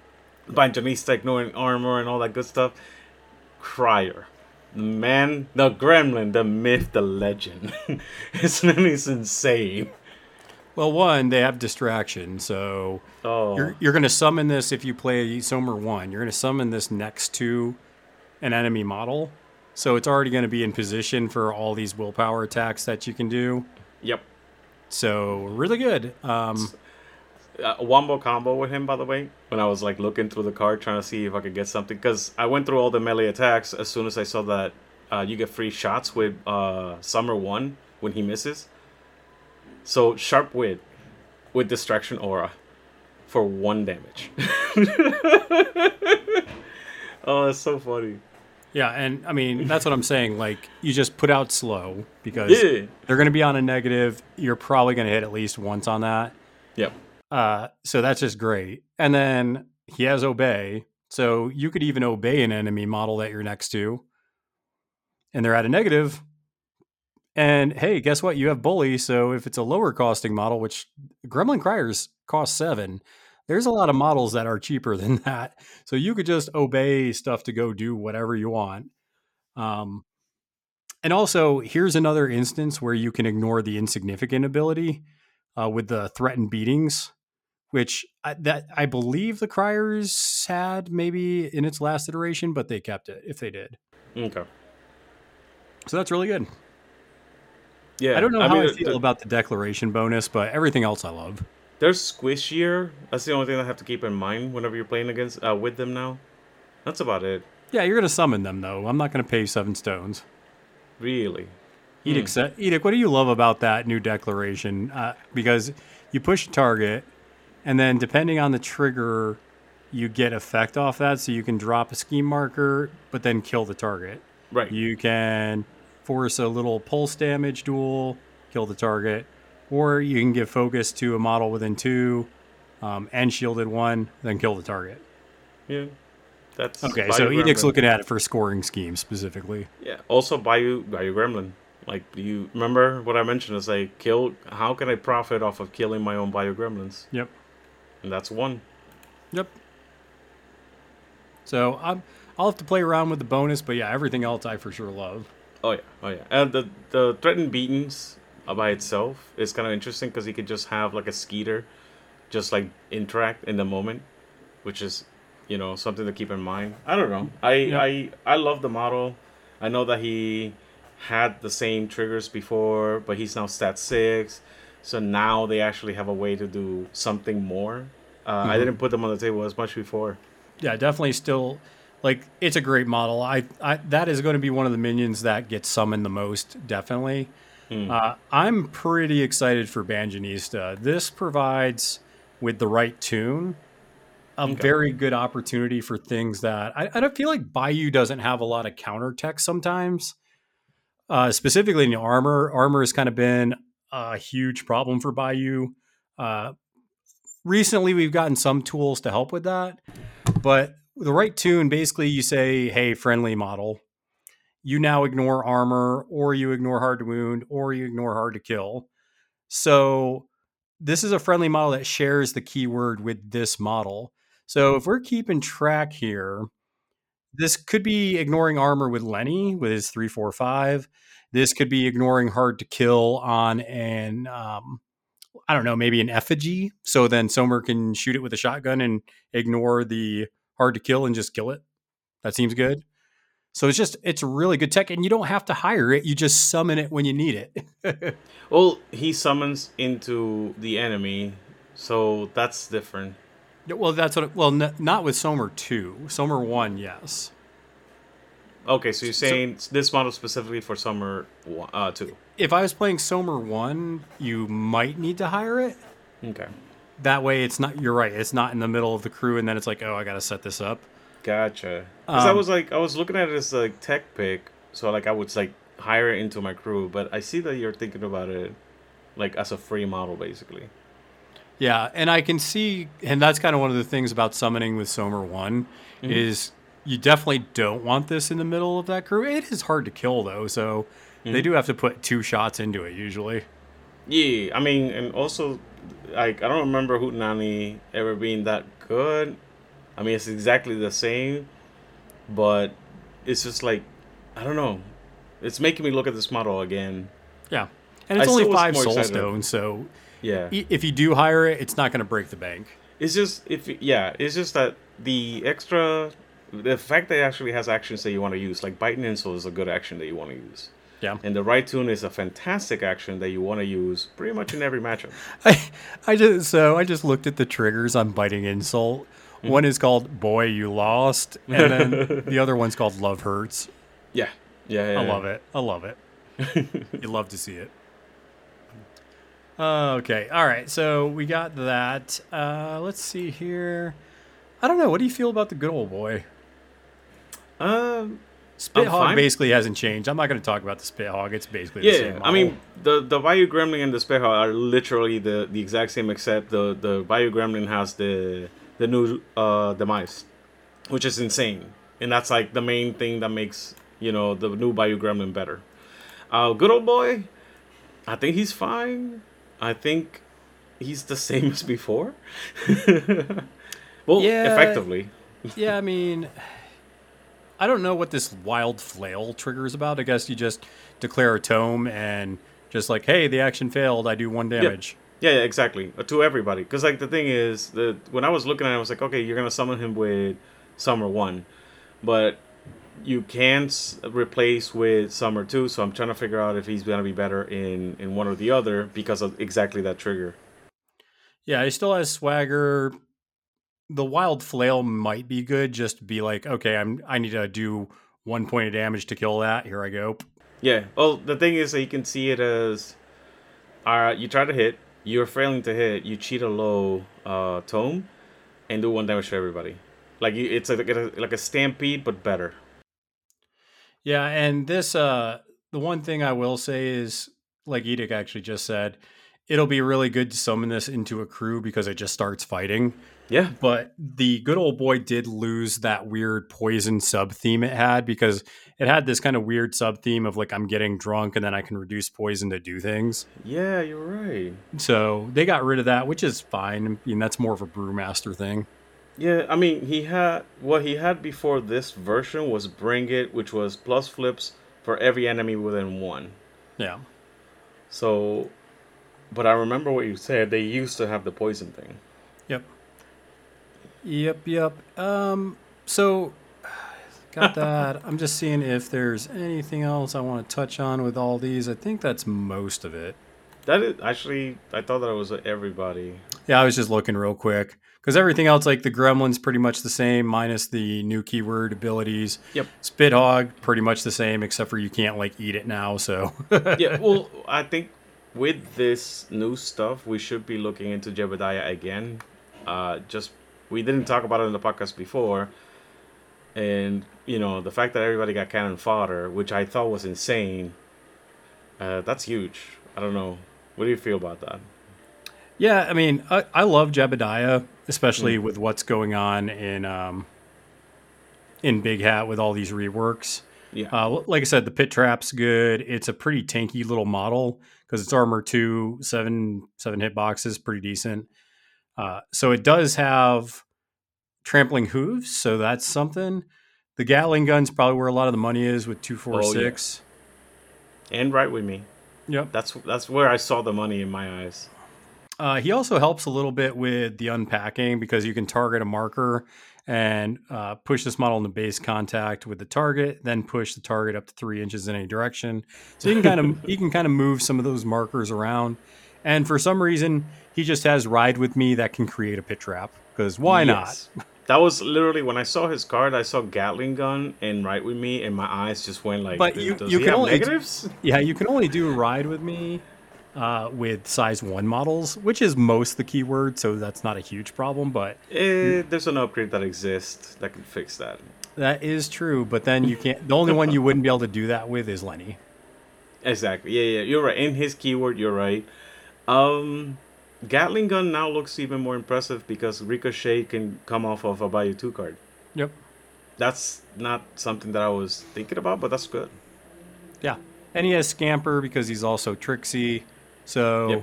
Banjanista ignoring armor and all that good stuff. Crier. The man, the gremlin, the myth, the legend. It's insane. Well, one, they have distraction, so you're going to summon this if you play Som'er 1. You're going to summon this next to an enemy model, so it's already going to be in position for all these willpower attacks that you can do. Yep. So, really good. Wombo combo with him, by the way, when I was looking through the card trying to see if I could get something, because I went through all the melee attacks as soon as I saw that you get free shots with Som'er 1 when he misses. So, Sharp Wit with Distraction Aura for 1 damage. Oh, that's so funny. Yeah, and, I mean, that's what I'm saying. You just put out slow because they're going to be on a negative. You're probably going to hit at least once on that. Yep. So, that's just great. And then he has Obey. So, you could even obey an enemy model that you're next to. And they're at a negative. And hey, guess what? You have Bully, so if it's a lower costing model, which Gremlin Criers cost 7, There's a lot of models that are cheaper than that. So you could just obey stuff to go do whatever you want. And also, here's another instance where you can ignore the insignificant ability with the threatened beatings, which I believe the Criers had maybe in its last iteration, but they kept it if they did. Okay. So that's really good. Yeah, I don't know how I feel about the declaration bonus, but everything else I love. They're squishier. That's the only thing I have to keep in mind whenever you're playing against with them now. That's about it. Yeah, you're going to summon them, though. I'm not going to pay 7 stones. Really? Edict, what do you love about that new declaration? Because you push a target, and then depending on the trigger, you get effect off that, so you can drop a scheme marker, but then kill the target. Right. You can force a little pulse damage duel, kill the target, or you can give focus to a model within 2 and shielded 1, then kill the target. Yeah. That's okay, so Edict's looking at it for scoring schemes specifically. Yeah, also Bayou Gremlin. Like, you remember what I mentioned is like, how can I profit off of killing my own Bayou Gremlins? Yep. And that's 1. Yep. So I'll have to play around with the bonus, but yeah, everything else I for sure love. Oh yeah. And the threatened beatings by itself is kind of interesting because you could just have like a Skeeter just like interact in the moment, which is, you know, something to keep in mind. I don't know. I love the model. I know that he had the same triggers before, but he's now stat 6. So now they actually have a way to do something more. I didn't put them on the table as much before. Yeah, definitely still, like, it's a great model. I that is going to be one of the minions that gets summoned the most, definitely. I'm pretty excited for Banjanista. This provides, with the right tune, very good opportunity for things that... I don't feel like Bayou doesn't have a lot of counter tech sometimes. Specifically in armor. Armor has kind of been a huge problem for Bayou. Recently, we've gotten some tools to help with that. But the right tune, basically you say, hey, friendly model, you now ignore armor, or you ignore hard to wound, or you ignore hard to kill. So this is a friendly model that shares the keyword with this model. So if we're keeping track here, this could be ignoring armor with Lenny with his 3-4-5. This could be ignoring hard to kill on an, I don't know, maybe an effigy. So then Som'er can shoot it with a shotgun and ignore the hard to kill and just kill it. That seems good. So it's really good tech, and you don't have to hire it. You just summon it when you need it. Well, he summons into the enemy, so that's different. Well, not with Som'er 2. Som'er 1, yes. Okay, so you're saying this model specifically for Som'er 2. If I was playing Som'er 1, you might need to hire it. Okay. That way, it's not. You're right. It's not in the middle of the crew, and then it's like, oh, I gotta set this up. Gotcha. Because I was looking at it as like tech pick, so like I would like hire it into my crew. But I see that you're thinking about it like as a free model, basically. Yeah, and I can see, and that's kind of one of the things about summoning with Som'er 1 is you definitely don't want this in the middle of that crew. It is hard to kill though, so they do have to put 2 shots into it usually. Yeah, I mean, and also like I don't remember Hootenanny ever being that good. I mean, it's exactly the same, but it's just like, I don't know. It's making me look at this model again. Yeah. And it's only 5 soul stones, so yeah. If you do hire it, it's not going to break the bank. It's just, it's just that the fact that it actually has actions that you want to use, like Bite and Insult is a good action that you want to use. Yeah. And the right tune is a fantastic action that you want to use pretty much in every matchup. I just looked at the triggers on Biting Insult. One is called Boy, You Lost, and then the other one's called Love Hurts. Yeah. I love it. You love to see it. Okay, all right, so we got that. Let's see here. I don't know, what do you feel about the good old boy? Spit Hog basically hasn't changed. I'm not going to talk about the Spit Hog. It's basically the same model. I mean, the Bayou Gremlin and the Spit Hog are literally the exact same, except the Bayou Gremlin has the new demise, which is insane. And that's like the main thing that makes, you know, the new Bayou Gremlin better. Good old boy, I think he's fine. I think he's the same as before? Well, yeah, effectively. Yeah, I mean, I don't know what this wild flail trigger is about. I guess you just declare a tome and just like, hey, the action failed. I do 1 damage. Yeah, exactly. To everybody. Because like the thing is, when I was looking at it, I was like, okay, you're going to summon him with Som'er 1. But you can replace with Som'er 2. So I'm trying to figure out if he's going to be better in one or the other because of exactly that trigger. Yeah, he still has swagger. The wild flail might be good. Just to be like, okay, I need to do 1 point of damage to kill that. Here I go. Yeah. Well, the thing is that you can see it as, you try to hit, you're failing to hit, you cheat a low tome, and do 1 damage to everybody. Like it's like a stampede, but better. Yeah, and this the one thing I will say is, like Edict actually just said, it'll be really good to summon this into a crew because it just starts fighting. Yeah. But the good old boy did lose that weird poison sub theme it had, because it had this kind of weird sub theme of like, I'm getting drunk and then I can reduce poison to do things. Yeah, you're right. So they got rid of that, which is fine. I mean, that's more of a brewmaster thing. Yeah. I mean, what he had before this version was Bring It, which was plus flips for every enemy within 1. Yeah. So, but I remember what you said. They used to have the poison thing. Yep. So, got that. I'm just seeing if there's anything else I want to touch on with all these. I think that's most of it. That is actually, I thought that was everybody. Yeah, I was just looking real quick. Because everything else, like the Gremlin's pretty much the same, minus the new keyword abilities. Yep. Spithog, pretty much the same, except for you can't, like, eat it now, so. Yeah, well, I think with this new stuff, we should be looking into Jebediah again. We didn't talk about it in the podcast before. And, you know, the fact that everybody got cannon fodder, which I thought was insane, that's huge. I don't know. What do you feel about that? Yeah, I mean, I love Jebediah, especially with what's going on in Big Hat with all these reworks. Yeah. Like I said, the pit trap's good. It's a pretty tanky little model because it's armor 2, seven hit boxes, pretty decent. So it does have trampling hooves, so that's something. The Gatling gun's probably where a lot of the money is with 2, 4, 6. Yeah. And Right With Me. Yep. That's where I saw the money in my eyes. He also helps a little bit with the unpacking because you can target a marker and push this model into base contact with the target, then push the target up to 3 inches in any direction. So you can kind of move some of those markers around. And for some reason, he just has Ride With Me that can create a pit trap. Because why not? That was literally when I saw his card. I saw Gatling gun and Ride With Me, and my eyes just went like. But you can only negatives. You can only do Ride With Me with size 1 models, which is most the keyword, so that's not a huge problem. But there's an upgrade that exists that can fix that. That is true, but then you can't. The only one you wouldn't be able to do that with is Lenny. Exactly. Yeah. You're right. In his keyword, you're right. Gatling gun now looks even more impressive because Ricochet can come off of a Bayou 2 card. Yep. That's not something that I was thinking about, but that's good. Yeah. And he has Scamper because he's also tricksy. So,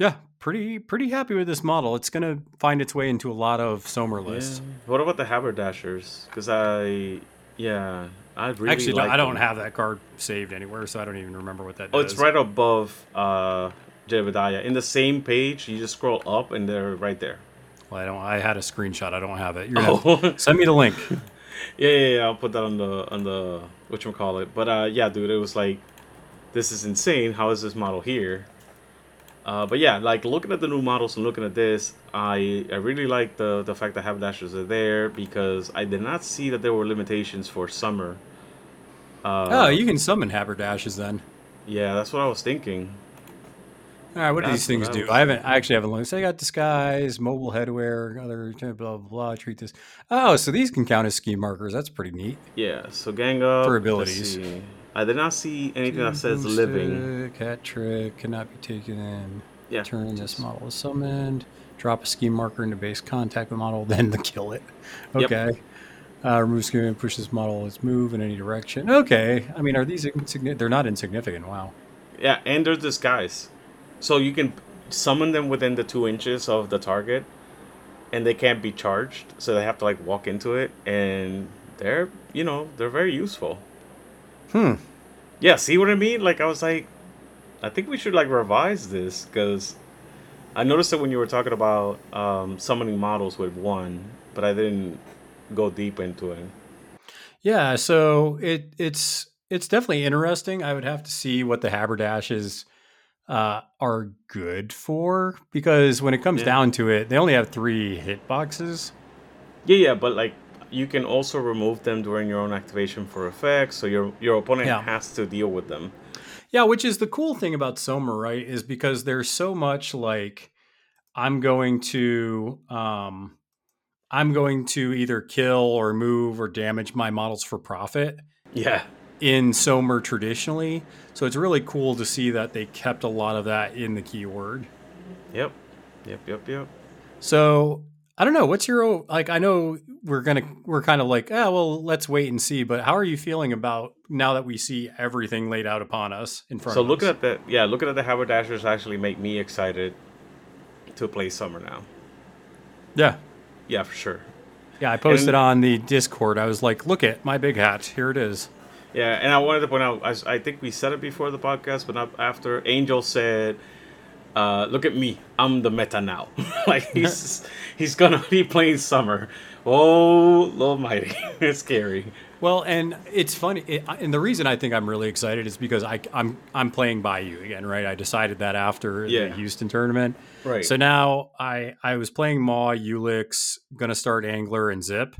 yeah, pretty happy with this model. It's going to find its way into a lot of Som'er lists. Yeah. What about the Haberdashers? Because I don't have that card saved anywhere, so I don't even remember what that does. It's right above... Jebediah in the same page. You just scroll up and they're right there. Well, I had a screenshot. I don't have it. Send me the link. Yeah, I'll put that on the whatchamacallit. But yeah, dude, it was like, this is insane. How is this model here? But yeah, like looking at the new models and looking at this, I really like the fact that Haberdashers are there because I did not see that there were limitations for Som'er. You can summon Haberdashers then. Yeah, that's what I was thinking. All right, what do these things do? I actually haven't looked. So I got Disguise, Mobile Headwear, other blah, blah, blah, treat this. Oh, so these can count as scheme markers. That's pretty neat. Yeah, so Gang Up. For abilities. I did not see anything that says Living. Hat Trick, cannot be taken in. Yeah. Turn this model is summoned. Drop a scheme marker into base, contact the model, then kill it. Okay. Yep. Remove scheme and push this model its move in any direction. Okay. I mean, are these insignificant? They're not insignificant. Wow. Yeah, and there's Disguise. So you can summon them within the 2 inches of the target, and they can't be charged, so they have to like walk into it, and they're, you know, they're very useful. Yeah, see what I mean? Like, I was like, I think we should like revise this, because I noticed that when you were talking about summoning models with one, but I didn't go deep into it. Yeah, so it's definitely interesting. I would have to see what the haberdashes are good for, because when it comes down to it, they only have 3 hitboxes. Yeah, but like you can also remove them during your own activation for effects, so your opponent has to deal with them. Yeah, which is the cool thing about Som'er, right? Is because there's so much like, I'm going to either kill or move or damage my models for profit. Yeah. In Som'er traditionally. So it's really cool to see that they kept a lot of that in the keyword. Yep. So I don't know. What's your, like, I know we're kind of like, well, let's wait and see. But how are you feeling about now that we see everything laid out upon us in front of us? So looking at the haberdashers actually make me excited to play Som'er now. Yeah, for sure. Yeah, I posted on the Discord. I was like, look at my big hat. Here it is. Yeah, and I wanted to point out, I think we said it before the podcast, but not after. Angel said, look at me. I'm the meta now. Like, he's going to be playing Som'er. Oh, Lord mighty. It's scary. Well, and it's funny. And the reason I think I'm really excited is because I'm playing Bayou again, right? I decided that after the Houston tournament. Right. So now I was playing Maw, Ulix, going to start Angler and Zip.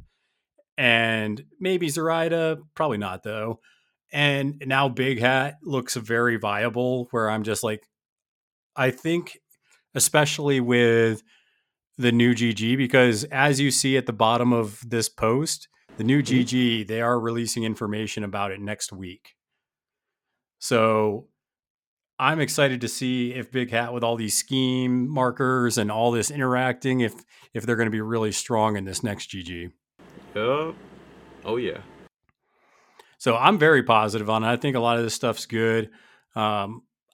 And maybe Zoraida, probably not though. And now Big Hat looks very viable, where I'm just like, I think, especially with the new GG, because as you see at the bottom of this post, the new GG, they are releasing information about it next week. So I'm excited to see if Big Hat, with all these scheme markers and all this interacting, if they're going to be really strong in this next GG. Oh, yeah. So I'm very positive on it. I think a lot of this stuff's good. I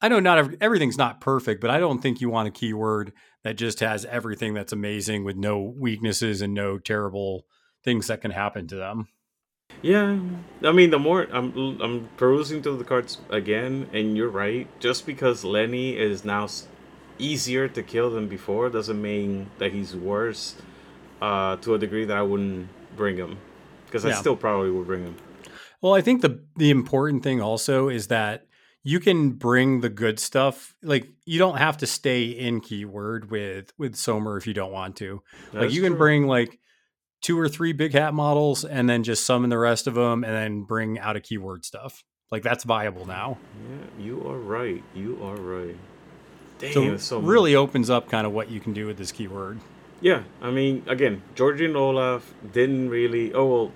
know not everything's not perfect, but I don't think you want a keyword that just has everything that's amazing with no weaknesses and no terrible things that can happen to them. Yeah. I mean, the more I'm perusing through the cards again, and you're right, just because Lenny is now easier to kill than before doesn't mean that he's worse to a degree that I wouldn't bring him, because I still probably will bring him. Well, I think the important thing also is that you can bring the good stuff. Like, you don't have to stay in keyword with Som'er if you don't want to. That's like, you can bring like 2 or 3 Big Hat models and then just summon the rest of them and then bring out a keyword stuff. Like, that's viable now. Yeah, you are right. Damn, so really opens up kind of what you can do with this keyword. Yeah, I mean, again, Georgie and Olaf didn't really... Oh, well,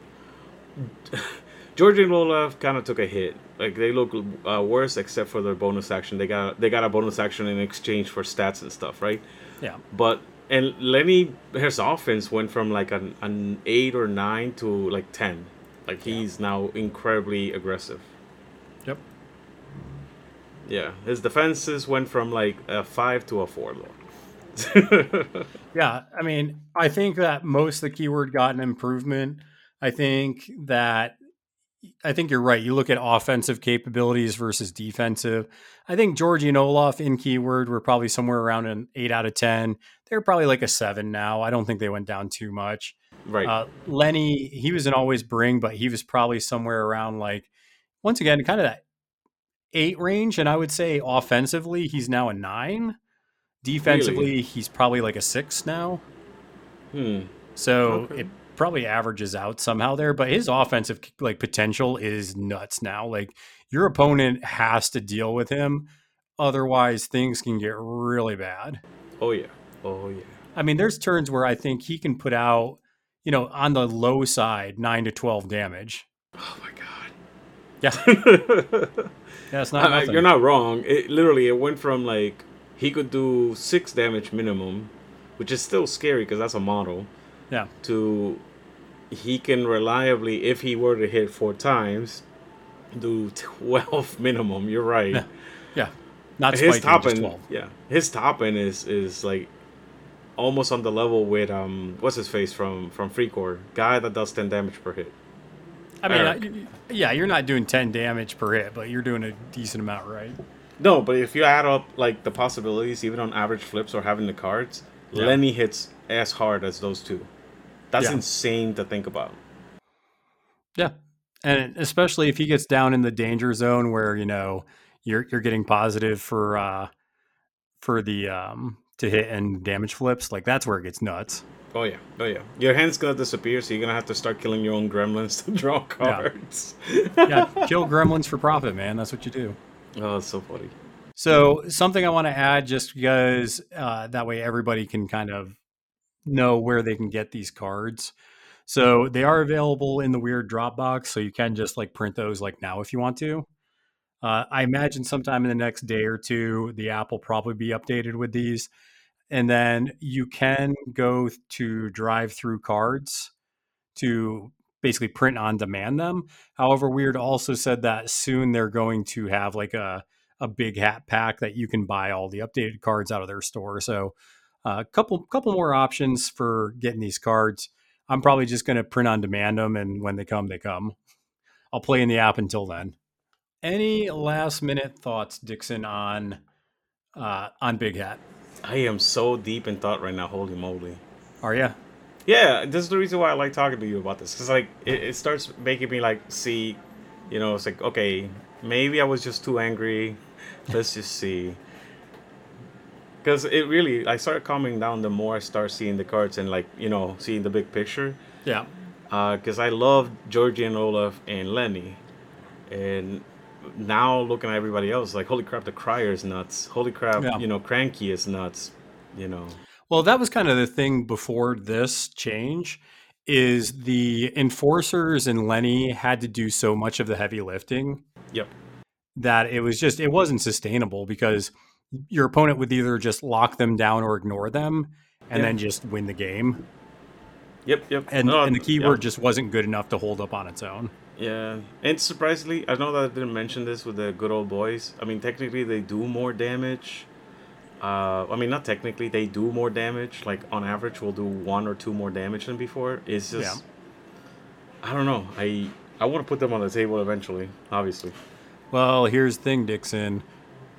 Georgie and Olaf kind of took a hit. Like, they look worse except for their bonus action. They got a bonus action in exchange for stats and stuff, right? Yeah. But... And Lenny, his offense went from, like, an 8 or 9 to, like, 10. Like, he's now incredibly aggressive. Yep. Yeah, his defenses went from, like, a 5 to a 4, though. Yeah, I mean, I think that most of the keyword got an improvement. I think you're right. You look at offensive capabilities versus defensive. I think Georgie and Olaf in keyword were probably somewhere around an 8 out of 10. They're probably like a 7 now. I don't think they went down too much. Right. Lenny, he was an always bring, but he was probably somewhere around, like, once again, kind of that 8 range. And I would say offensively, he's now a 9. Defensively, really? He's probably like a 6 now. So it probably averages out somehow there, but his offensive like potential is nuts now. Like, your opponent has to deal with him, otherwise things can get really bad. Oh yeah. I mean, there's turns where I think he can put out, you know, on the low side, 9 to 12 damage. Oh my god. Yeah. Yeah, it's not nothing. You're not wrong. It went from like, he could do 6 damage minimum, which is still scary because that's a model. Yeah. To, he can reliably, if he were to hit 4 times, do 12 minimum. You're right. Yeah. Not his spike top end, yeah. His top end is like almost on the level with what's his face from FreeCore, guy that does 10 damage per hit. I mean, yeah, you're not doing 10 damage per hit, but you're doing a decent amount, right? No, but if you add up like the possibilities, even on average flips or having the cards, yeah. Lenny hits as hard as those two. That's insane to think about. Yeah, and especially if he gets down in the danger zone where you know you're getting positive for the to hit and damage flips, like that's where it gets nuts. Oh yeah. Your hand's gonna disappear, so you're gonna have to start killing your own gremlins to draw cards. Yeah, kill gremlins for profit, man. That's what you do. Oh, that's so funny. So something I want to add, just because that way everybody can kind of know where they can get these cards. So they are available in the Wyrd Dropbox, so you can just like print those like now if you want to. I imagine sometime in the next day or two, the app will probably be updated with these. And then you can go to drive through cards to basically print on demand them. However, Wyrd also said that soon they're going to have like a Big Hat pack that you can buy all the updated cards out of their store. So a couple more options for getting these cards. I'm probably just going to print on demand them, and when they come, they come. I'll play in the app until then. Any last minute thoughts, Dixon, on Big Hat? I am so deep in thought right now. Holy moly. Are you? Yeah, this is the reason why I like talking to you about this. Because like it starts making me like see, you know, it's like, okay, maybe I was just too angry. Let's just see. Because it really, I started calming down the more I start seeing the cards and like, you know, seeing the big picture. Yeah. Because I love Georgie and Olaf and Lenny. And now looking at everybody else, like, holy crap, the Crier is nuts. Holy crap, yeah. You know, Cranky is nuts, you know. Well, that was kind of the thing before this change is the enforcers and Lenny had to do so much of the heavy lifting. Yep. That it was just, it wasn't sustainable because your opponent would either just lock them down or ignore them and then just win the game. Yep. And the keyword just wasn't good enough to hold up on its own. Yeah. And surprisingly, I know that I didn't mention this with the good old boys. I mean, technically they do more damage. Not technically, they do more damage. Like, on average, we'll do 1 or 2 more damage than before. It's just, I don't know. I want to put them on the table eventually, obviously. Well, here's the thing, Dixon.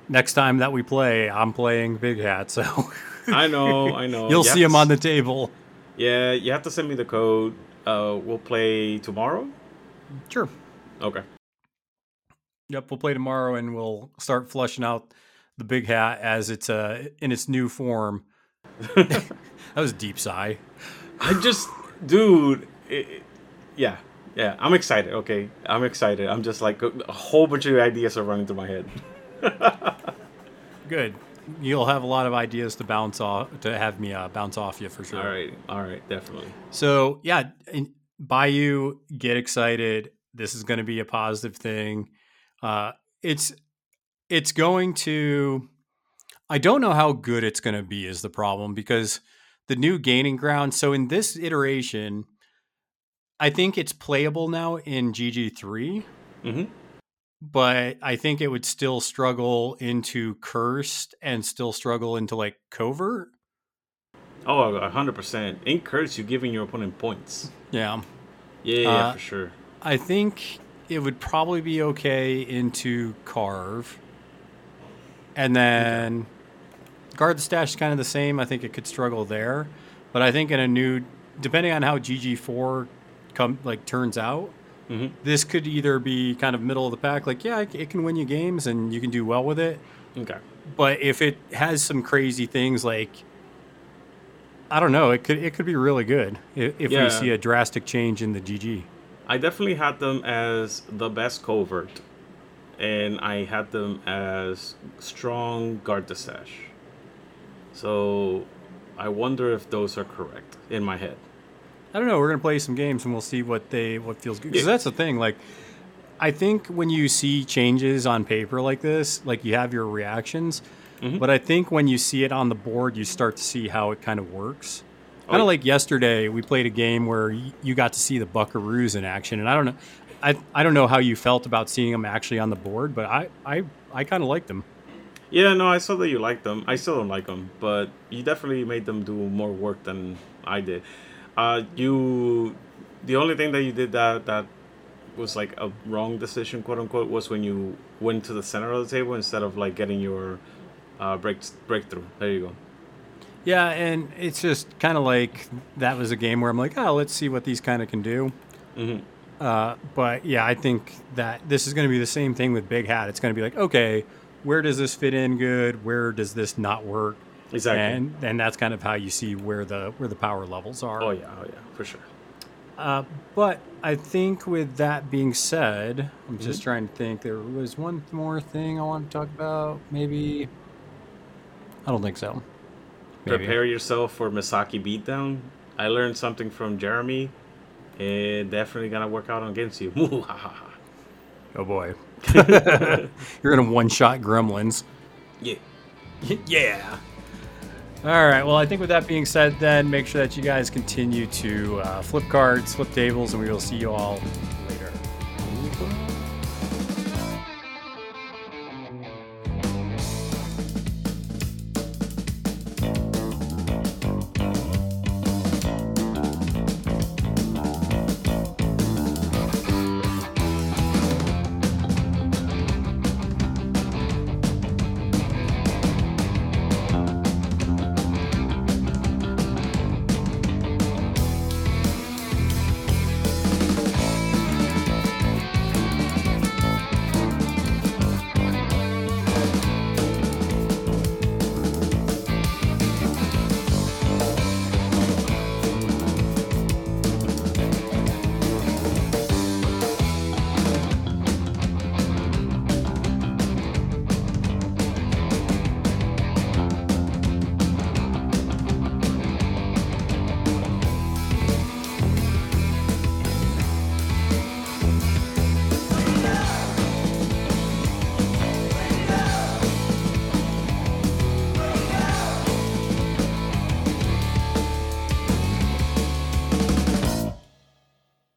Next time that we play, I'm playing Big Hat, so... I know. You'll see him on the table. Yeah, you have to send me the code. We'll play tomorrow? Sure. Okay. Yep, we'll play tomorrow, and we'll start flushing out the Big Hat as it's in its new form. That was a deep sigh. I'm excited. Okay, I'm excited. I'm just like a whole bunch of ideas are running through my head. Good. You'll have a lot of ideas to bounce off to have me bounce off you for sure. All right, definitely. So yeah, Bayou, get excited. This is going to be a positive thing. It's going to, I don't know how good it's going to be is the problem because the new gaining ground. So in this iteration, I think it's playable now in GG3, but I think it would still struggle into cursed and still struggle into like covert. Oh, 100%. In cursed, you're giving your opponent points. Yeah. Yeah, for sure. I think it would probably be okay into carve. And then guard the stash is kind of the same. I think it could struggle there. But I think in a new, depending on how GG4 turns out, this could either be kind of middle of the pack. Like, yeah, it can win you games and you can do well with it. Okay. But if it has some crazy things like, I don't know, it could be really good if we see a drastic change in the GG. I definitely had them as the best covert. And I had them as strong guard the stash. So I wonder if those are correct in my head. I don't know. We're going to play some games and we'll see what feels good. Because that's the thing. Like, I think when you see changes on paper like this, like you have your reactions. Mm-hmm. But I think when you see it on the board, you start to see how it kind of works. Kind of like yesterday, we played a game where you got to see the Buckaroos in action. And I don't know. I don't know how you felt about seeing them actually on the board, but I kind of liked them. Yeah, no, I saw that you liked them. I still don't like them, but you definitely made them do more work than I did. The only thing that you did that was like a wrong decision, quote unquote, was when you went to the center of the table instead of like getting your breakthrough. There you go. Yeah, and it's just kind of like that was a game where I'm like, oh, let's see what these kind of can do. Mm-hmm. But yeah, I think that this is going to be the same thing with Big Hat. It's going to be like, okay, where does this fit in good? Where does this not work? Exactly. And that's kind of how you see where the power levels are. Oh yeah, for sure. But I think with that being said, I'm just trying to think. There was one more thing I want to talk about. Maybe. I don't think so. Maybe. Prepare yourself for Misaki beatdown. I learned something from Jeremy. It definitely gonna work out against you. Oh boy. You're gonna one-shot gremlins. Yeah. All right. Well, I think with that being said, then make sure that you guys continue to flip cards, flip tables, and we will see you all